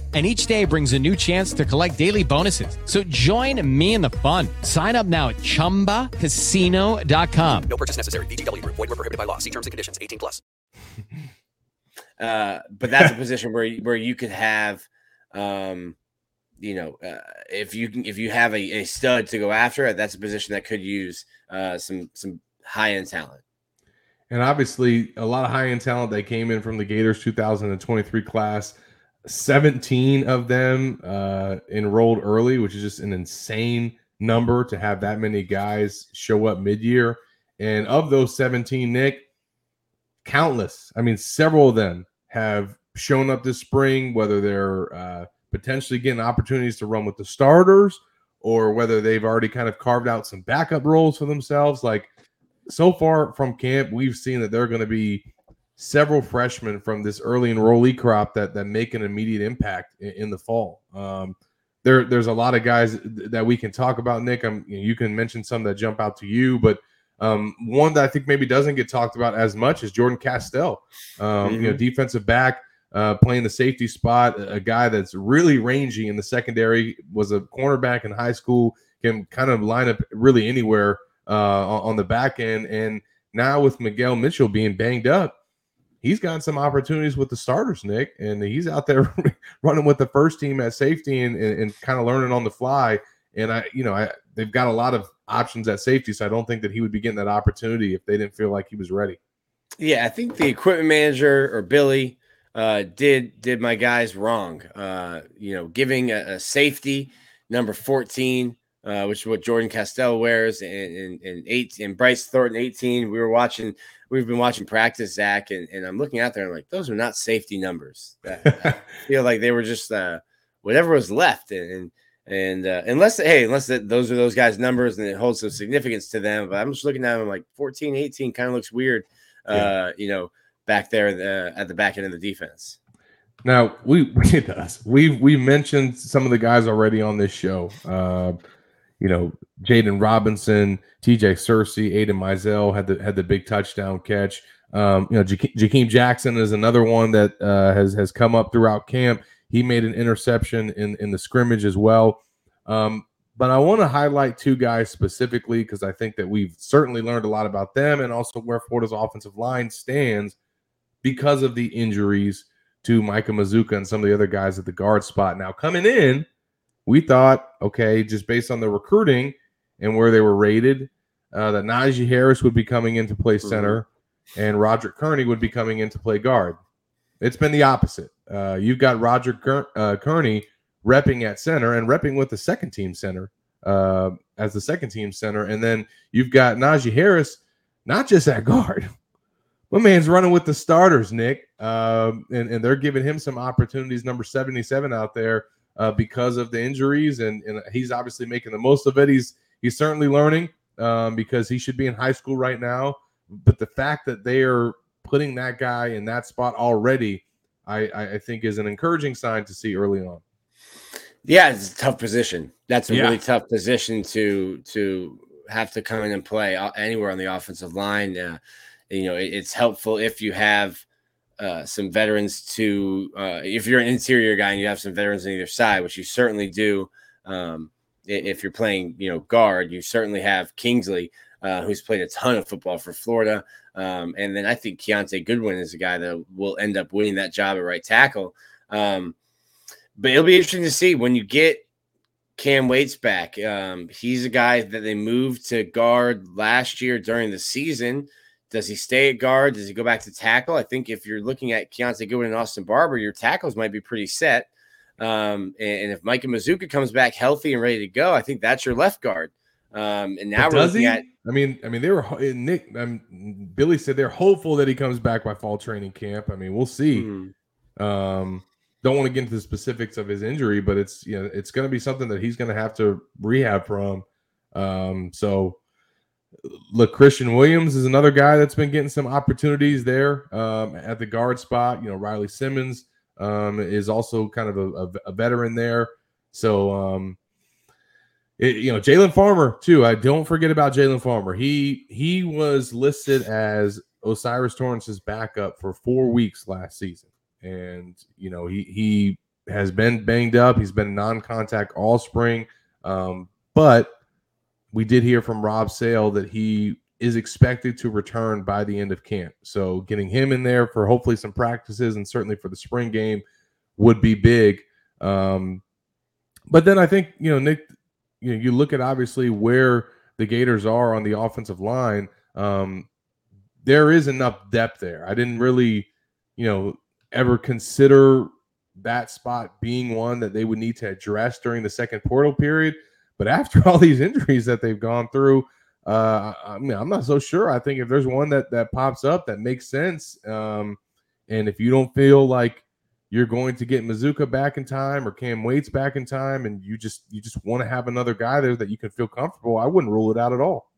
and each day brings a new chance to collect daily bonuses. So join me in the fun. Sign up now at chumba casino dot com. No purchase necessary. V G W. Void where prohibited by law. See terms and conditions. eighteen plus. Uh, but that's a position where, where you could have Um, you know, uh, if you can, if you have a, a stud to go after, that's a position that could use uh, some some high end talent. And obviously, a lot of high end talent that came in from the Gators two thousand twenty-three class. seventeen of them uh, enrolled early, which is just an insane number to have that many guys show up mid-year. And of those seventeen, Nick, countless. I mean, several of them have shown up this spring, whether they're uh, potentially getting opportunities to run with the starters or whether they've already kind of carved out some backup roles for themselves. Like, so far from camp, we've seen that they're going to be several freshmen from this early enrollee crop that that make an immediate impact in, in the fall. Um, there, there's a lot of guys that we can talk about, Nick. I'm, you can mention some that jump out to you, but um, one that I think maybe doesn't get talked about as much is Jordan Castell, um, mm-hmm. you know, defensive back, uh, playing the safety spot, a guy that's really rangy in the secondary, was a cornerback in high school, can kind of line up really anywhere uh, on the back end. And now with Miguel Mitchell being banged up, he's gotten some opportunities with the starters, Nick, and he's out there running with the first team at safety and, and, and kind of learning on the fly. And I, you know, I, they've got a lot of options at safety, so I don't think that he would be getting that opportunity if they didn't feel like he was ready. Yeah, I think the equipment manager or Billy uh, did did my guys wrong. Uh, you know, giving a, a safety number fourteen, uh, which is what Jordan Castell wears, and and, and eight and Bryce Thornton eighteen. We were watching. We've been watching practice, Zach, and, and I'm looking out there and I'm like, those are not safety numbers. I feel like they were just uh, whatever was left. And and uh, unless, hey, unless that those are those guys' numbers and it holds some significance to them. But I'm just looking at them like fourteen, eighteen kind of looks weird, uh, yeah. you know, back there the, at the back end of the defense. Now, we we we mentioned some of the guys already on this show. Uh, you know, Jaden Robinson, T J Searcy, Aiden Mizell had the had the big touchdown catch. Um, you know, Jakeem Jackson is another one that uh, has has come up throughout camp. He made an interception in, in the scrimmage as well. Um, but I want to highlight two guys specifically because I think that we've certainly learned a lot about them and also where Florida's offensive line stands because of the injuries to Micah Mazzucca and some of the other guys at the guard spot. Now, coming in, we thought, okay, just based on the recruiting and where they were rated, uh, that Najee Harris would be coming in to play center and Roderick Kearney would be coming in to play guard. It's been the opposite. Uh, you've got Roderick Ker- uh, Kearney repping at center and repping with the second-team center uh, as the second-team center, and then you've got Najee Harris not just at guard. My man's running with the starters, Nick, um, and, and they're giving him some opportunities, number seventy-seven out there, uh, because of the injuries, and, and he's obviously making the most of it. He's he's certainly learning um, because he should be in high school right now. But the fact that they are putting that guy in that spot already, I, I think is an encouraging sign to see early on. Yeah, it's a tough position. That's a yeah. really tough position to to have to come in and play anywhere on the offensive line. Uh, you know, it, it's helpful if you have Uh, some veterans to uh, if you're an interior guy and you have some veterans on either side, which you certainly do. Um, if you're playing, you know, guard, you certainly have Kingsley, uh, who's played a ton of football for Florida. Um, and then I think Keontae Goodwin is a guy that will end up winning that job at right tackle. Um, but it'll be interesting to see when you get Cam Waits back. Um, he's a guy that they moved to guard last year during the season. Does he stay at guard? Does he go back to tackle? I think if you're looking at Keontae Goodwin and Austin Barber, your tackles might be pretty set. Um, and, and if Micah Mazzucca comes back healthy and ready to go, I think that's your left guard. Um, and now but we're looking he? at. I mean, I mean, they were Nick. Um, Billy said they're hopeful that he comes back by fall training camp. I mean, we'll see. Mm-hmm. Um, don't want to get into the specifics of his injury, but it's you know it's going to be something that he's going to have to rehab from. Um, so. Look, Christian Williams is another guy that's been getting some opportunities there um, at the guard spot. You know, Riley Simmons um, is also kind of a, a veteran there. So, um, it, you know, Jalen Farmer too. I don't forget about Jalen Farmer. He he was listed as O'Cyrus Torrance's backup for four weeks last season, and you know he he has been banged up. He's been non-contact all spring, um, but. We did hear from Rob Sale that he is expected to return by the end of camp. So getting him in there for hopefully some practices and certainly for the spring game would be big Um, but then I think, you know, Nick, you know, you look at obviously where the Gators are on the offensive line. Um, there is enough depth there. I didn't really, you know, ever consider that spot being one that they would need to address during the second portal period. But after all these injuries that they've gone through, uh, I mean, I'm not so sure. I think if there's one that, that pops up that makes sense, um, and if you don't feel like you're going to get Mazzucca back in time or Cam Waits back in time, and you just you just want to have another guy there that you can feel comfortable, I wouldn't rule it out at all.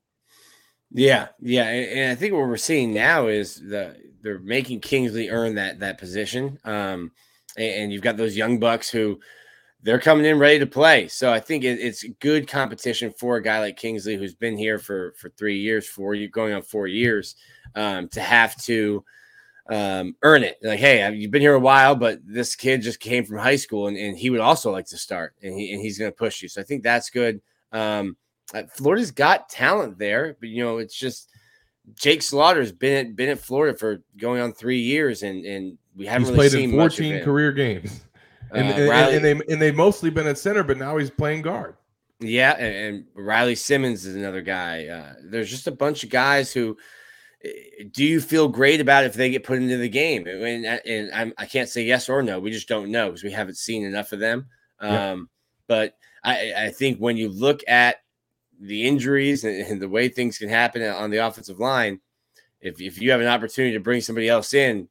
Yeah, yeah, and, and I think what we're seeing now is the they're making Kingsley earn that that position, um, and, and you've got those young bucks who they're coming in ready to play. So I think it, it's good competition for a guy like Kingsley who's been here for for three years, four you going on four years, um, to have to. Um, earn it. Like, hey, you've been here a while, but this kid just came from high school, and, and he would also like to start, and he and he's going to push you. So I think that's good. Um, Florida's got talent there, but you know, it's just Jake Slaughter's been at, been at Florida for going on three years, and and we haven't he's really played seen in fourteen much of career games, and, uh, and, Riley, and they and they've mostly been at center, but now he's playing guard. Yeah, and, and Riley Simmons is another guy. Uh, there's just a bunch of guys who. Do you feel great about if they get put into the game? And, and I'm, I can't say yes or no. We just don't know because we haven't seen enough of them. Yeah. Um, but I, I think when you look at the injuries and, and the way things can happen on the offensive line, if, if you have an opportunity to bring somebody else in,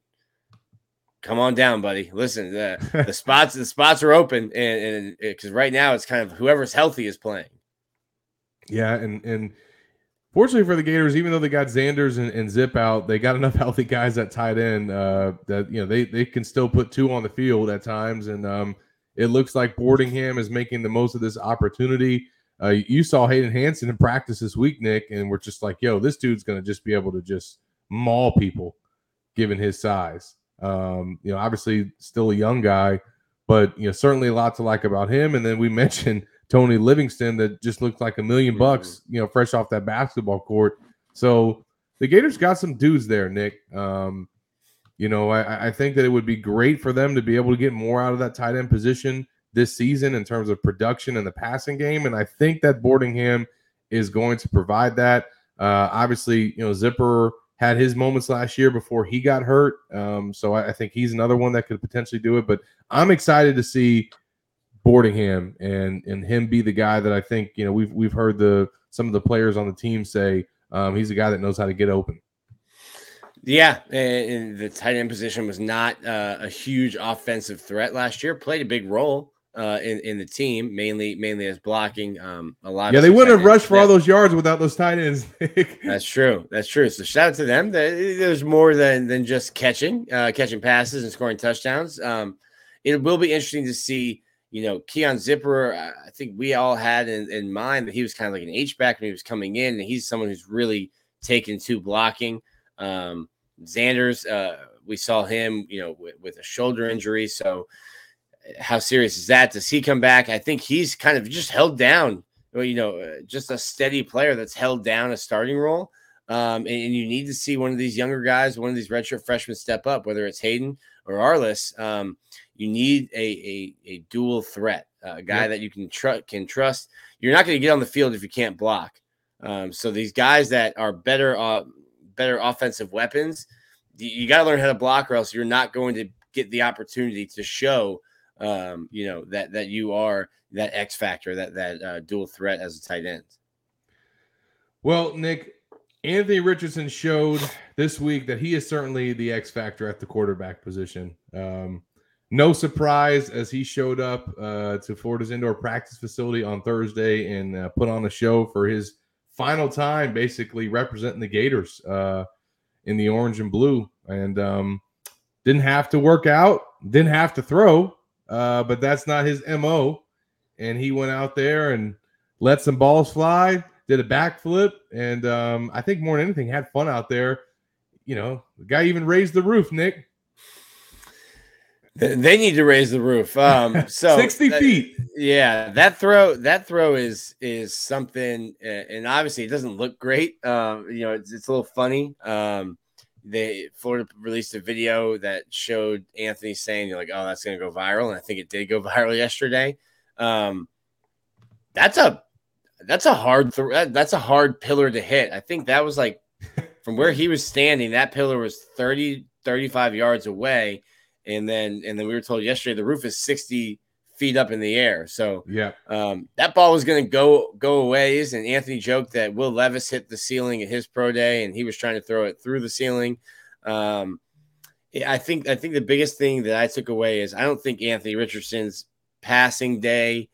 come on down, buddy. Listen, the, the spots the spots are open, and because right now it's kind of whoever's healthy is playing. Yeah, and and. Fortunately for the Gators, even though they got Xanders and, and Zip out, they got enough healthy guys at tight end uh, that you know they they can still put two on the field at times. And um, it looks like Boardingham is making the most of this opportunity. Uh, you saw Hayden Hansen in practice this week, Nick, and we're just like, yo, this dude's going to just be able to just maul people, given his size. Um, you know, obviously still a young guy, but you know certainly a lot to like about him. And then we mentioned Tony Livingston that just looked like a million bucks, you know, fresh off that basketball court. So the Gators got some dudes there, Nick. Um, you know, I, I think that it would be great for them to be able to get more out of that tight end position this season in terms of production and the passing game. And I think that Boardingham is going to provide that. Uh, obviously, you know, Zipperer had his moments last year before he got hurt. Um, so I, I think he's another one that could potentially do it. But I'm excited to see Boardingham and and him be the guy that I think, you know, we've we've heard the some of the players on the team say um, he's a guy that knows how to get open. Yeah, and the tight end position was not uh, a huge offensive threat last year. Played a big role uh, in in the team, mainly mainly as blocking. Um, a lot. Yeah, of they wouldn't have rushed for all those yards without those tight ends. That's true. That's true. So shout out to them. There's more than than just catching uh, catching passes and scoring touchdowns. Um, it will be interesting to see. You know, Keon Zipperer, I think we all had in, in mind that he was kind of like an H-back when he was coming in, and he's someone who's really taken to blocking. Um, Xanders, uh, we saw him, you know, with, with a shoulder injury. So how serious is that? Does he come back? I think he's kind of just held down, you know, just a steady player that's held down a starting role. Um, and, and you need to see one of these younger guys, one of these redshirt freshmen step up, whether it's Hayden or Arlis. Um, you need a a, a dual threat, a guy yep. that you can, tr- can trust. You're not going to get on the field if you can't block. Um, so these guys that are better uh, better offensive weapons, you, you got to learn how to block, or else you're not going to get the opportunity to show um, you know that that you are that X factor, that that uh, dual threat as a tight end. Well, Nick, Anthony Richardson showed this week that he is certainly the X factor at the quarterback position. Um, no surprise as he showed up uh, to Florida's indoor practice facility on Thursday and uh, put on a show for his final time, basically representing the Gators uh, in the orange and blue. And um, didn't have to work out, didn't have to throw, uh, but that's not his M O. And he went out there and let some balls fly. Did a backflip, and um, I think more than anything, had fun out there. You know, the guy even raised the roof, Nick. They need to raise the roof. Um, so sixty that, feet. Yeah, that throw, that throw is is something, and obviously it doesn't look great. Um, you know, it's, it's a little funny. Um, They Florida released a video that showed Anthony saying, you're like, oh, that's going to go viral. And I think it did go viral yesterday. Um, that's a, that's a hard, th- that's a hard pillar to hit. I think that was like from where he was standing, that pillar was thirty, thirty-five yards away. And then, and then we were told yesterday, the roof is sixty feet up in the air. So yeah, um, that ball was going to go, go a ways. And Anthony joked that Will Levis hit the ceiling at his pro day and he was trying to throw it through the ceiling. Um, I think, I think the biggest thing that I took away is I don't think Anthony Richardson's passing day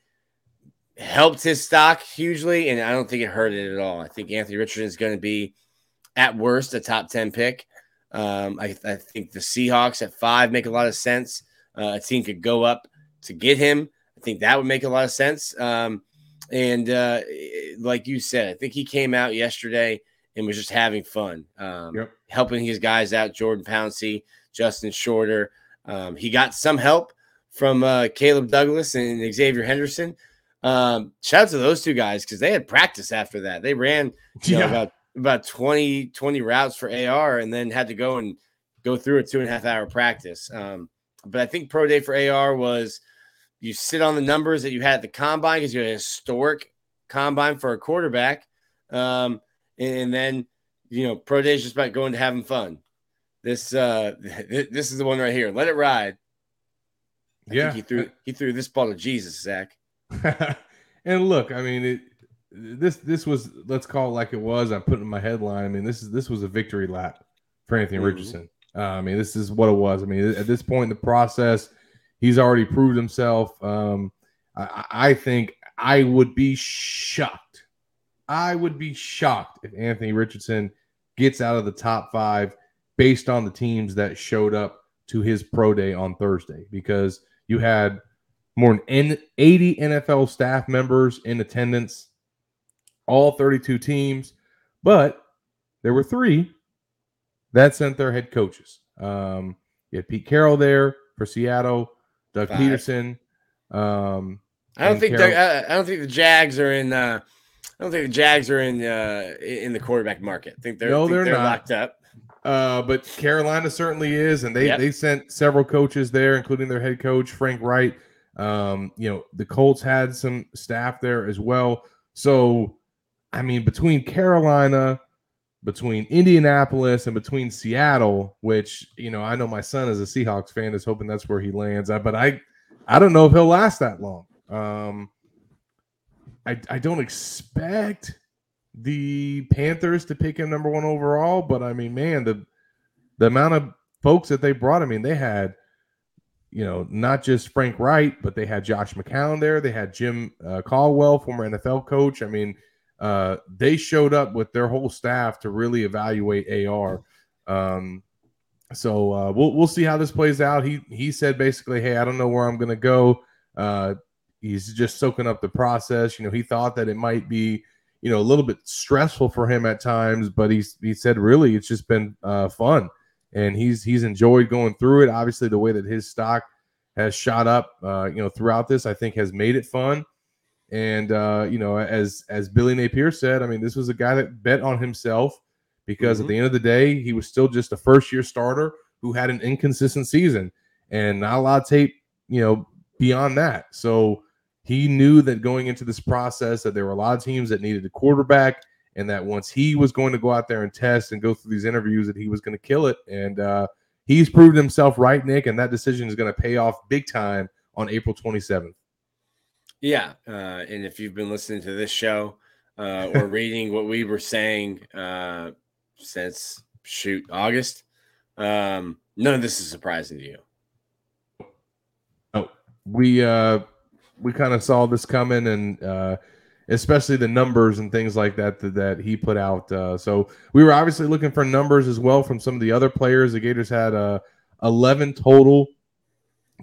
helped his stock hugely. And I don't think it hurt it at all. I think Anthony Richardson is going to be at worst a top ten pick. Um, I, I think the Seahawks at five make a lot of sense. Uh, a team could go up to get him. I think that would make a lot of sense. Um, and uh, like you said, I think he came out yesterday and was just having fun, um, yep. helping his guys out, Jordan Pouncey, Justin Shorter. Um, he got some help from uh, Caleb Douglas and Xavier Henderson. Um, shout out to those two guys because they had practice after that. They ran you yeah. know, about about twenty, twenty routes for A R and then had to go and go through a two and a half hour practice. Um, but I think pro day for A R was you sit on the numbers that you had at the combine because you had a historic combine for a quarterback. Um, and, and then, you know, pro day is just about going to having fun. This, uh, th- this is the one right here. Let it ride. I yeah. think he threw, he threw this ball to Jesus, Zach. And look, I mean, it, This this was, let's call it like it was. I'm putting in my headline. I mean, this is this was a victory lap for Anthony mm-hmm. Richardson. Uh, I mean, this is what it was. I mean, at this point in the process, he's already proved himself. Um, I, I think I would be shocked. I would be shocked if Anthony Richardson gets out of the top five based on the teams that showed up to his pro day on Thursday, because you had more than eighty N F L staff members in attendance. All thirty-two teams, but there were three that sent their head coaches. Um, you had Pete Carroll there for Seattle, Doug Five. Peterson. Um, I don't think Doug, I, I don't think the Jags are in. Uh, I don't think the Jags are in uh, in the quarterback market. I think they're no, think they're, they're not. Locked up. Uh, but Carolina certainly is, and they yep. they sent several coaches there, including their head coach Frank Wright. Um, you know, the Colts had some staff there as well, so. I mean, between Carolina, between Indianapolis, and between Seattle, which, you know, I know my son is a Seahawks fan, is hoping that's where he lands. I, but I I don't know if he'll last that long. Um, I, I don't expect the Panthers to pick him number one overall, but, I mean, man, the, the amount of folks that they brought, I mean, they had, you know, not just Frank Wright, but they had Josh McCown there. They had Jim uh, Caldwell, former N F L coach. I mean, Uh, they showed up with their whole staff to really evaluate A R. Um, so uh, we'll we'll see how this plays out. He he said basically, hey, I don't know where I'm going to go. Uh, he's just soaking up the process. You know, he thought that it might be, you know, a little bit stressful for him at times, but he he said really it's just been uh, fun, and he's he's enjoyed going through it. Obviously, the way that his stock has shot up, uh, you know, throughout this, I think has made it fun. And, uh, you know, as as Billy Napier said, I mean, this was a guy that bet on himself because mm-hmm. at the end of the day, he was still just a first-year starter who had an inconsistent season and not a lot of tape, you know, beyond that. So he knew that going into this process that there were a lot of teams that needed a quarterback and that once he was going to go out there and test and go through these interviews that he was going to kill it. And uh, he's proved himself right, Nick, and that decision is going to pay off big time on April twenty-seventh. Yeah, uh, and if you've been listening to this show uh, or reading what we were saying uh, since, shoot, August, um, none of this is surprising to you. Oh, we uh, we kind of saw this coming, and uh, especially the numbers and things like that that, that he put out. Uh, so we were obviously looking for numbers as well from some of the other players. The Gators had uh, eleven total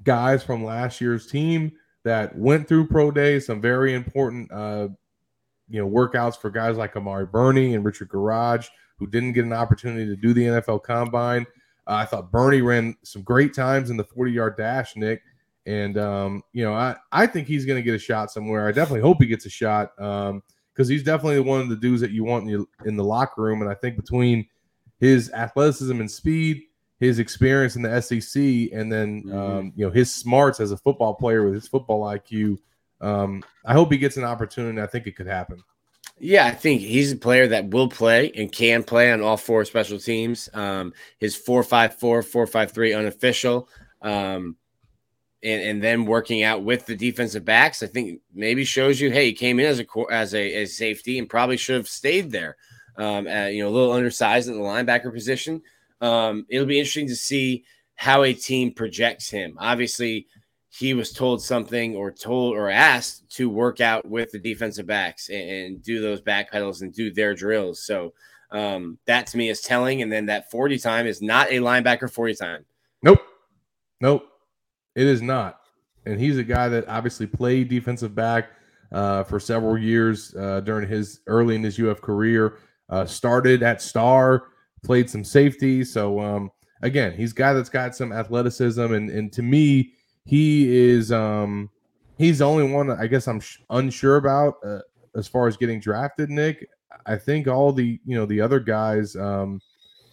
guys from last year's team that went through pro day, some very important, uh, you know, workouts for guys like Amari Burney and Richard Gouraige, who didn't get an opportunity to do the N F L Combine. Uh, I thought Burney ran some great times in the forty-yard dash, Nick. And, um, you know, I, I think he's going to get a shot somewhere. I definitely hope he gets a shot because um, he's definitely one of the dudes that you want in, your, in the locker room. And I think between his athleticism and speed, his experience in the S E C, and then mm-hmm. um, you know, his smarts as a football player with his football I Q. Um, I hope he gets an opportunity. I think it could happen. Yeah, I think he's a player that will play and can play on all four special teams. Um, his four five four, four five three unofficial, um, and and then working out with the defensive backs, I think maybe shows you, hey, he came in as a as a as safety and probably should have stayed there. Um, at, you know, a little undersized in the linebacker position. Um, it'll be interesting to see how a team projects him. Obviously, he was told something or told or asked to work out with the defensive backs and, and do those back pedals and do their drills. So um, that to me is telling. And then that forty time is not a linebacker forty time. Nope. Nope. It is not. And he's a guy that obviously played defensive back uh, for several years uh, during his early in his U F career, uh, started at Star, played some safety. So um, again, he's a guy that's got some athleticism. And, and to me, He is um, he's the only one I guess I'm sh- unsure about uh, as far as getting drafted, Nick. I think all the you know the other guys um,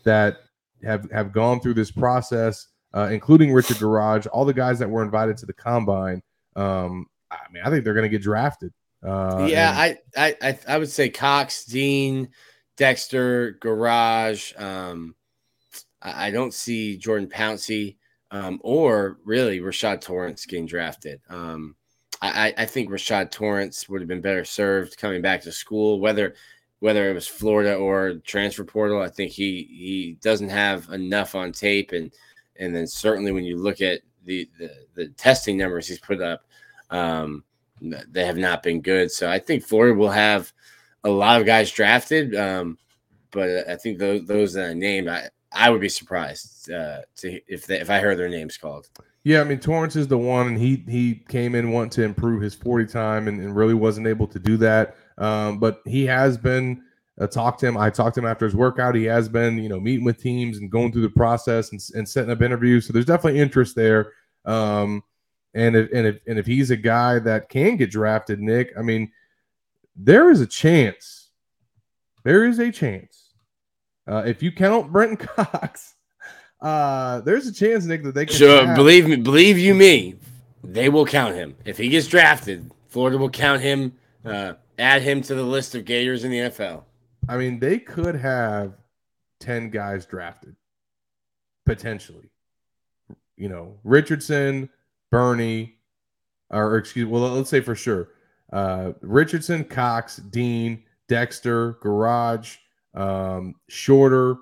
that have have gone through this process, uh, including Richard Gouraige, all the guys that were invited to the combine. Um, I mean, I think they're going to get drafted. Uh, yeah, and- I, I I would say Cox, Dean, Dexter, Gouraige. Um, I, I don't see Jordan Pouncey. Um, or really Rashad Torrence getting drafted. Um, I, I think Rashad Torrence would have been better served coming back to school, whether whether it was Florida or transfer portal. I think he he doesn't have enough on tape, and and then certainly when you look at the the, the testing numbers he's put up, um, they have not been good. So I think Florida will have a lot of guys drafted, um, but I think those those that I named, I. I would be surprised uh, to if they, if I heard their names called. Yeah, I mean, Torrance is the one, and he he came in wanting to improve his forty time and, and really wasn't able to do that. Um, but he has been uh, talked to him. I talked to him after his workout. He has been, you know, meeting with teams and going through the process and, and setting up interviews. So there's definitely interest there. Um, and if, and if and if he's a guy that can get drafted, Nick, I mean, there is a chance. There is a chance. Uh, if you count Brenton Cox, uh, there's a chance, Nick, that they can. Sure, draft. believe me, believe you me, they will count him if he gets drafted. Florida will count him, uh, add him to the list of Gators in the N F L. I mean, they could have ten guys drafted potentially. You know, Richardson, Bernie, or excuse me, well, let's say for sure, uh, Richardson, Cox, Dean, Dexter, Gouraige. Um, Shorter,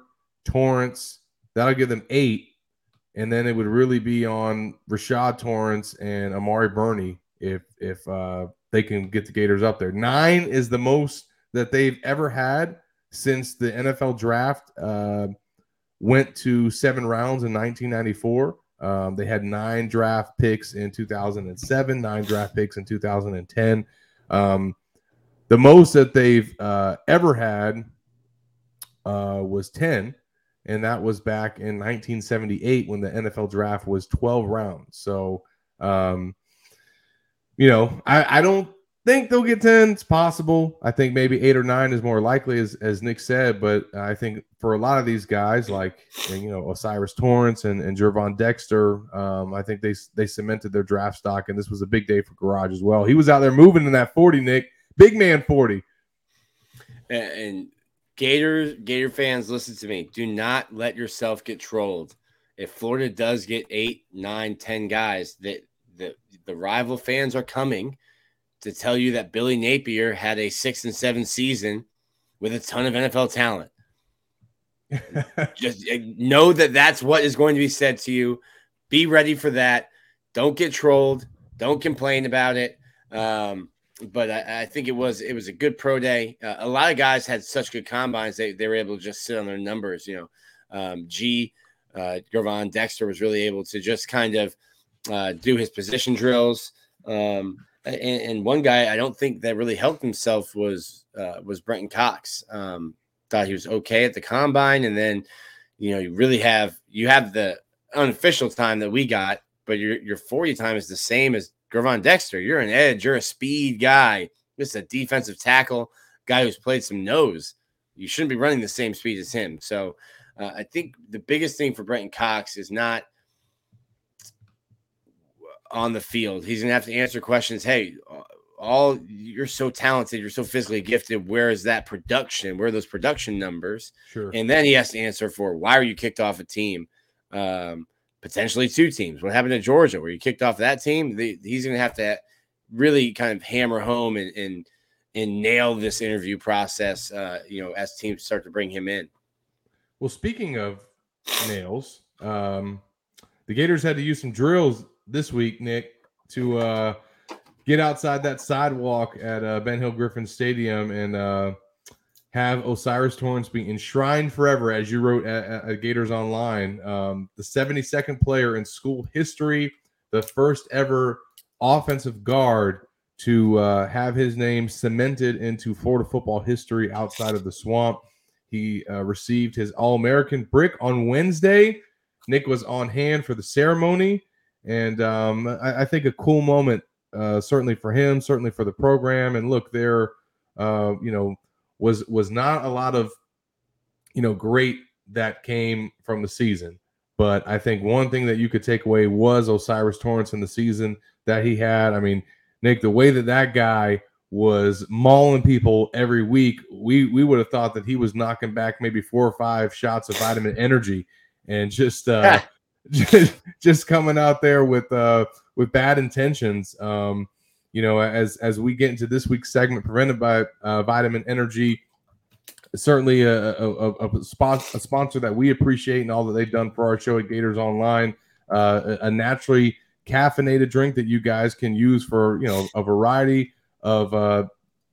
Torrance, that'll give them eight, and then it would really be on Rashad Torrance and Amari Burney if if uh, they can get the Gators up there. Nine is the most that they've ever had since the N F L draft uh, went to seven rounds in nineteen ninety-four. Um, they had nine draft picks in two thousand seven, nine draft picks in two thousand ten. Um, the most that they've uh, ever had Uh, was ten, and that was back in nineteen seventy-eight when the N F L draft was twelve rounds. So, um, you know, I, I don't think they'll get ten. It's possible. I think maybe eight or nine is more likely, as, as Nick said. But I think for a lot of these guys, like, you know, O'Cyrus Torrence and, and Gervon Dexter, um, I think they they cemented their draft stock, and this was a big day for Gouraige as well. He was out there moving in that forty, Nick. Big man forty. And, and Gator, Gator fans, listen to me. Do not let yourself get trolled. If Florida does get eight, nine, ten guys, that the, the rival fans are coming to tell you that Billy Napier had a six and seven season with a ton of N F L talent. Just know that that's what is going to be said to you. Be ready for that. Don't get trolled. Don't complain about it. Um, But I, I think it was it was a good pro day. Uh, a lot of guys had such good combines they they were able to just sit on their numbers. You know, um, G. Uh, Gervon Dexter was really able to just kind of uh, do his position drills. Um, and, and one guy I don't think that really helped himself was uh, was Brenton Cox. Um, thought he was okay at the combine, and then you know you really have you have the unofficial time that we got, but your your forty time is the same as Gervon Dexter. You're an edge. You're a speed guy. Just a defensive tackle, guy who's played some nose. You shouldn't be running the same speed as him. So Uh, I think the biggest thing for Brenton Cox is not on the field. He's going to have to answer questions. Hey, all you're so talented. You're so physically gifted. Where is that production? Where are those production numbers? Sure. And then he has to answer for why are you kicked off a team? Um, potentially two teams. What happened to Georgia where you kicked off that team? The, he's going to have to really kind of hammer home and, and, and nail this interview process, uh, you know, as teams start to bring him in. Well, speaking of nails, um, the Gators had to use some drills this week, Nick, to uh, get outside that sidewalk at uh, Ben Hill Griffin Stadium and uh, have O'Cyrus Torrence be enshrined forever, as you wrote at, at Gators Online, um, the seventy-second player in school history, the first ever offensive guard to uh, have his name cemented into Florida football history outside of the swamp. He uh, received his All-American brick on Wednesday. Nick was on hand for the ceremony, and um, I, I think a cool moment, uh, certainly for him, certainly for the program. And look, there, uh, you know, was was not a lot of, you know, great that came from the season. But I think one thing that you could take away was O'Cyrus Torrence in the season that he had. I mean, Nick, the way that that guy was mauling people every week, we we would have thought that he was knocking back maybe four or five shots of vitamin energy, and just uh, just, just coming out there with uh, with bad intentions. Um, you know, as as we get into this week's segment, prevented by uh, vitamin energy, certainly a a, a, a sponsor that we appreciate and all that they've done for our show at Gators Online. Uh, a, a naturally caffeinated drink that you guys can use for, you know, a variety of uh,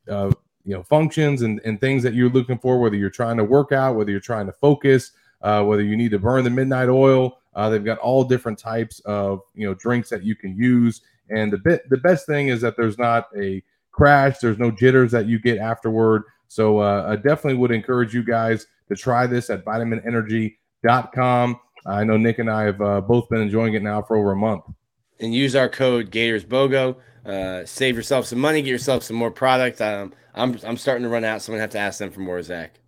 uh, you know, functions and, and things that you're looking for, whether you're trying to work out, whether you're trying to focus, uh, whether you need to burn the midnight oil. Uh, they've got all different types of, you know, drinks that you can use. And the bit, the best thing is that there's not a crash. There's no jitters that you get afterward. So uh, I definitely would encourage you guys to try this at vitamin energy dot com. I know Nick and I have uh, both been enjoying it now for over a month. And use our code GatorsBogo. Uh, save yourself some money, get yourself some more product. Um, I'm I'm starting to run out, so I'm gonna have to ask them for more, Zach.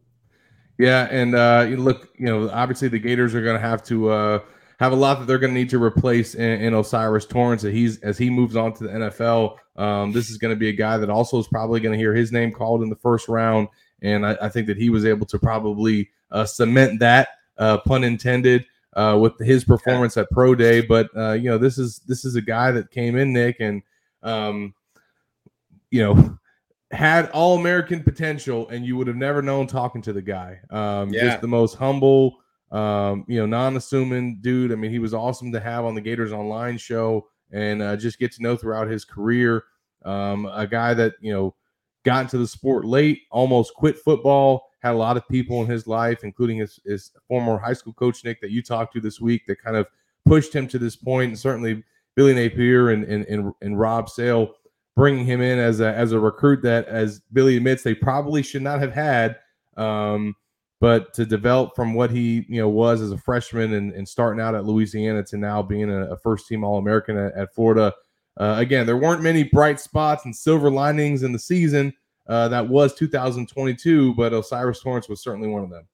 Yeah, and uh, you look, you know, obviously the Gators are gonna have to uh, have a lot that they're gonna need to replace in, in O'Cyrus Torrence. That he's as he moves on to the N F L, um, this is gonna be a guy that also is probably gonna hear his name called in the first round, and I, I think that he was able to probably uh, cement that, uh, pun intended, uh, with his performance at Pro Day. But uh, you know, this is this is a guy that came in, Nick, and Um, you know, had All-American potential, and you would have never known talking to the guy. Um, yeah. Just the most humble, um, you know, non-assuming dude. I mean, he was awesome to have on the Gators Online show, and uh, just get to know throughout his career. Um, a guy that, you know, got into the sport late, almost quit football, had a lot of people in his life, including his, his former high school coach, Nick, that you talked to this week, that kind of pushed him to this point, and certainly Billy Napier and, and and and Rob Sale bringing him in as a as a recruit that, as Billy admits, they probably should not have had, um, but to develop from what he, you know, was as a freshman and, and starting out at Louisiana to now being a, a first-team All-American at, at Florida. Uh, again, there weren't many bright spots and silver linings in the season uh, that was two thousand twenty-two, but O'Cyrus Torrence was certainly one of them.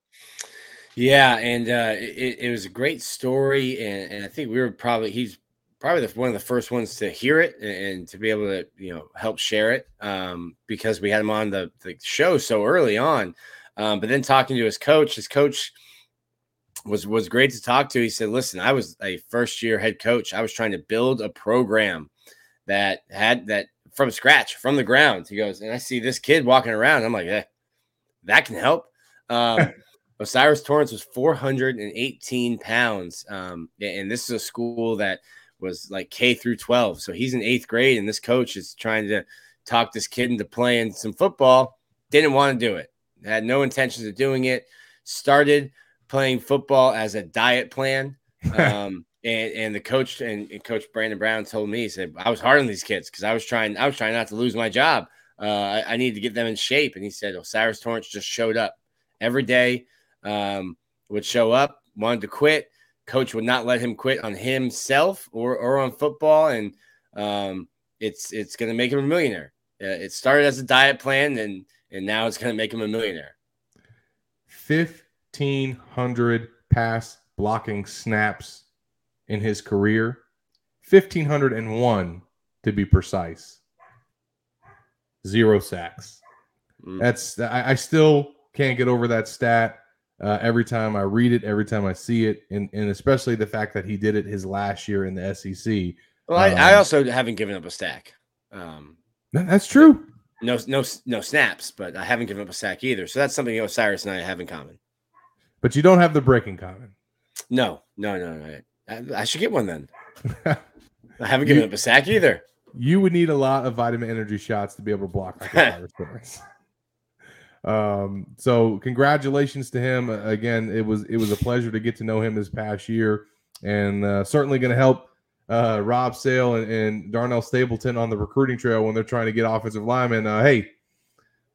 Yeah, and uh, it, it was a great story, and, and I think we were probably – he's probably the, one of the first ones to hear it and to be able to, you know, help share it, um, because we had him on the, the show so early on. Um, but then talking to his coach, his coach was, was great to talk to. He said, listen, I was a first year head coach. I was trying to build a program that had that from scratch, from the ground. He goes, and I see this kid walking around. I'm like, yeah, that can help. Um, O'Cyrus Torrence was four hundred eighteen pounds. Um, and this is a school that was like K through twelve. So he's in eighth grade, and this coach is trying to talk this kid into playing some football. Didn't want to do it. Had no intentions of doing it. Started playing football as a diet plan. Um, and, and the coach and, and Coach Brandon Brown told me, he said, I was hard on these kids because I was trying, I was trying not to lose my job. Uh, I, I needed to get them in shape. And he said, O'Cyrus Torrence just showed up every day, um, would show up, wanted to quit. Coach would not let him quit on himself or, or on football, and um, it's it's going to make him a millionaire. Uh, it started as a diet plan, and and now it's going to make him a millionaire. fifteen fifteen hundred pass blocking snaps in his career, fifteen oh one to be precise. Zero sacks. Mm. That's I, I still can't get over that stat. Uh, every time I read it, every time I see it, and, and especially the fact that he did it his last year in the S E C. Well, I, um, I also haven't given up a stack. Um, that's true. No, no, no snaps, but I haven't given up a sack either. So that's something O'Cyrus and I have in common. But you don't have the break in common. No, no, no, no. I, I should get one then. I haven't given you, up a sack either. You would need a lot of vitamin energy shots to be able to block O'Cyrus Torrence. Um, so congratulations to him. Again, it was it was a pleasure to get to know him this past year, and uh, certainly going to help uh, Rob Sale and, and Darnell Stapleton on the recruiting trail when they're trying to get offensive linemen. Uh, hey,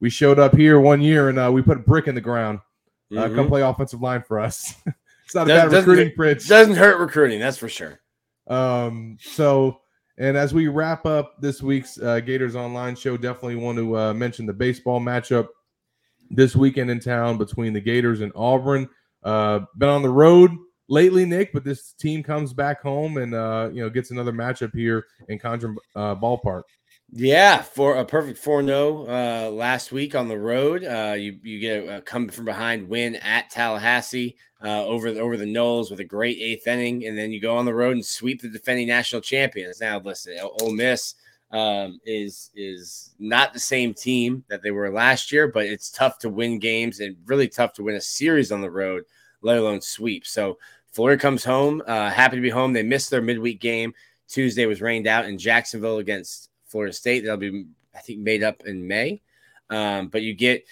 we showed up here one year and uh, we put a brick in the ground. Uh, mm-hmm. Come play offensive line for us. It's not a doesn't, bad recruiting pitch. Doesn't hurt recruiting, that's for sure. Um, so, and as we wrap up this week's uh, Gators Online show, definitely want to uh, mention the baseball matchup this weekend in town between the Gators and Auburn. Uh, been on the road lately, Nick, but this team comes back home and uh, you know, gets another matchup here in Condren uh, Ballpark. Yeah, for a perfect four oh uh, last week on the road. Uh, you you get a come from behind win at Tallahassee uh, over the, over the Noles with a great eighth inning, and then you go on the road and sweep the defending national champions. Now, listen, Ole Miss. Um, is is not the same team that they were last year, but it's tough to win games and really tough to win a series on the road, let alone sweep. So Florida comes home, uh, happy to be home. They missed their midweek game. Tuesday was rained out in Jacksonville against Florida State. That'll be, I think, made up in May. Um, but you get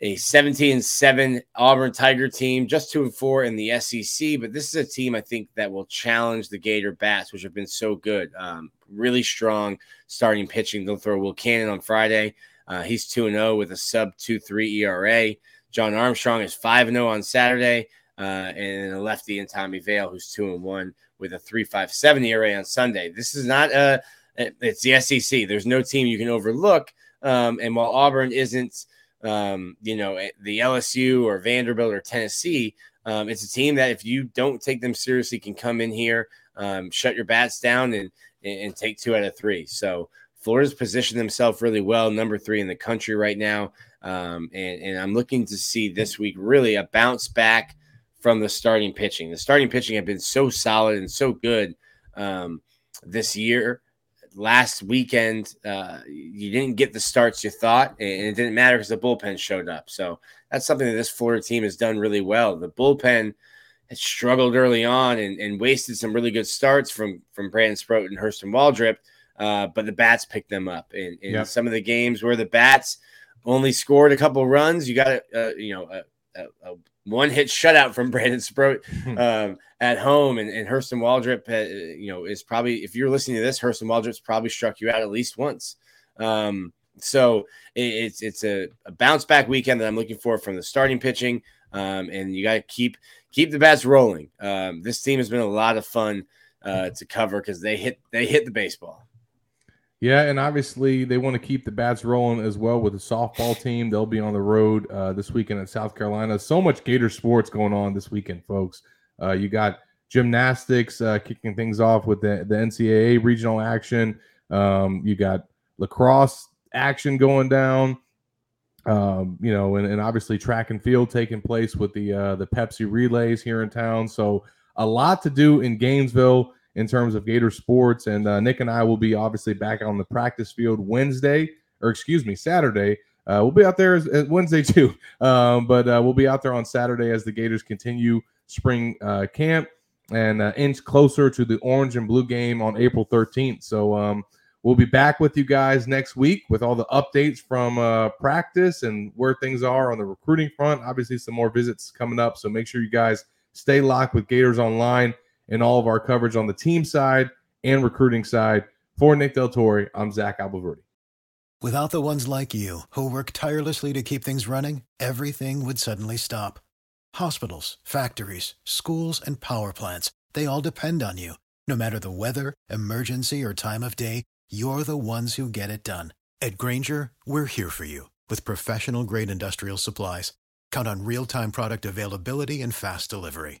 a seventeen and seven Auburn Tiger team, just two and four in the S E C. But this is a team I think that will challenge the Gator bats, which have been so good. Um, really strong starting pitching. They'll throw Will Cannon on Friday. Uh, he's two and oh with a sub two point three E R A. John Armstrong is five and oh on Saturday. Uh, and a lefty in Tommy Vail, who's two and one with a three point five seven E R A on Sunday. This is not a – it's the S E C. There's no team you can overlook. Um, and while Auburn isn't, um, you know, the L S U or Vanderbilt or Tennessee, um, it's a team that if you don't take them seriously can come in here, um, shut your bats down, and – and take two out of three. So Florida's positioned themselves really well, number three in the country right now. Um, and, and I'm looking to see this week really a bounce back from the starting pitching. The starting pitching have been so solid and so good um, this year. Last weekend, uh, you didn't get the starts you thought, and it didn't matter because the bullpen showed up. So that's something that this Florida team has done really well. The bullpen had struggled early on and, and wasted some really good starts from, from Brandon Sproat and Hurston Waldrip, uh, but the bats picked them up. And in yep. some of the games where the bats only scored a couple runs, you got a, a you know a, a, a one-hit shutout from Brandon Sproat um, at home, and, and Hurston Waldrip, uh, you know, is probably, if you're listening to this, Hurston Waldrip's probably struck you out at least once. Um, so it, it's it's a, a bounce-back weekend that I'm looking for from the starting pitching. Um, and you got to keep keep the bats rolling. Um, this team has been a lot of fun uh, to cover because they hit they hit the baseball. Yeah, and obviously they want to keep the bats rolling as well with the softball team. They'll be on the road uh, this weekend at South Carolina. So much Gator sports going on this weekend, folks. Uh, you got gymnastics uh, kicking things off with the, the N C double A regional action. Um, you got lacrosse action going down. Um, you know, and, and obviously track and field taking place with the uh, the Pepsi relays here in town. So a lot to do in Gainesville in terms of Gator sports. And uh, Nick and I will be obviously back on the practice field Wednesday, or excuse me, Saturday. Uh, we'll be out there as, as Wednesday too. Um, but uh, we'll be out there on Saturday as the Gators continue spring uh, camp and uh, inch closer to the orange and blue game on April thirteenth. So, um, we'll be back with you guys next week with all the updates from uh, practice and where things are on the recruiting front. Obviously, some more visits coming up, so make sure you guys stay locked with Gators Online and all of our coverage on the team side and recruiting side. For Nick Del Toro, I'm Zach Abuaverde. Without the ones like you who work tirelessly to keep things running, everything would suddenly stop. Hospitals, factories, schools, and power plants, they all depend on you. No matter the weather, emergency, or time of day, you're the ones who get it done. At Grainger, we're here for you with professional-grade industrial supplies. Count on real-time product availability and fast delivery.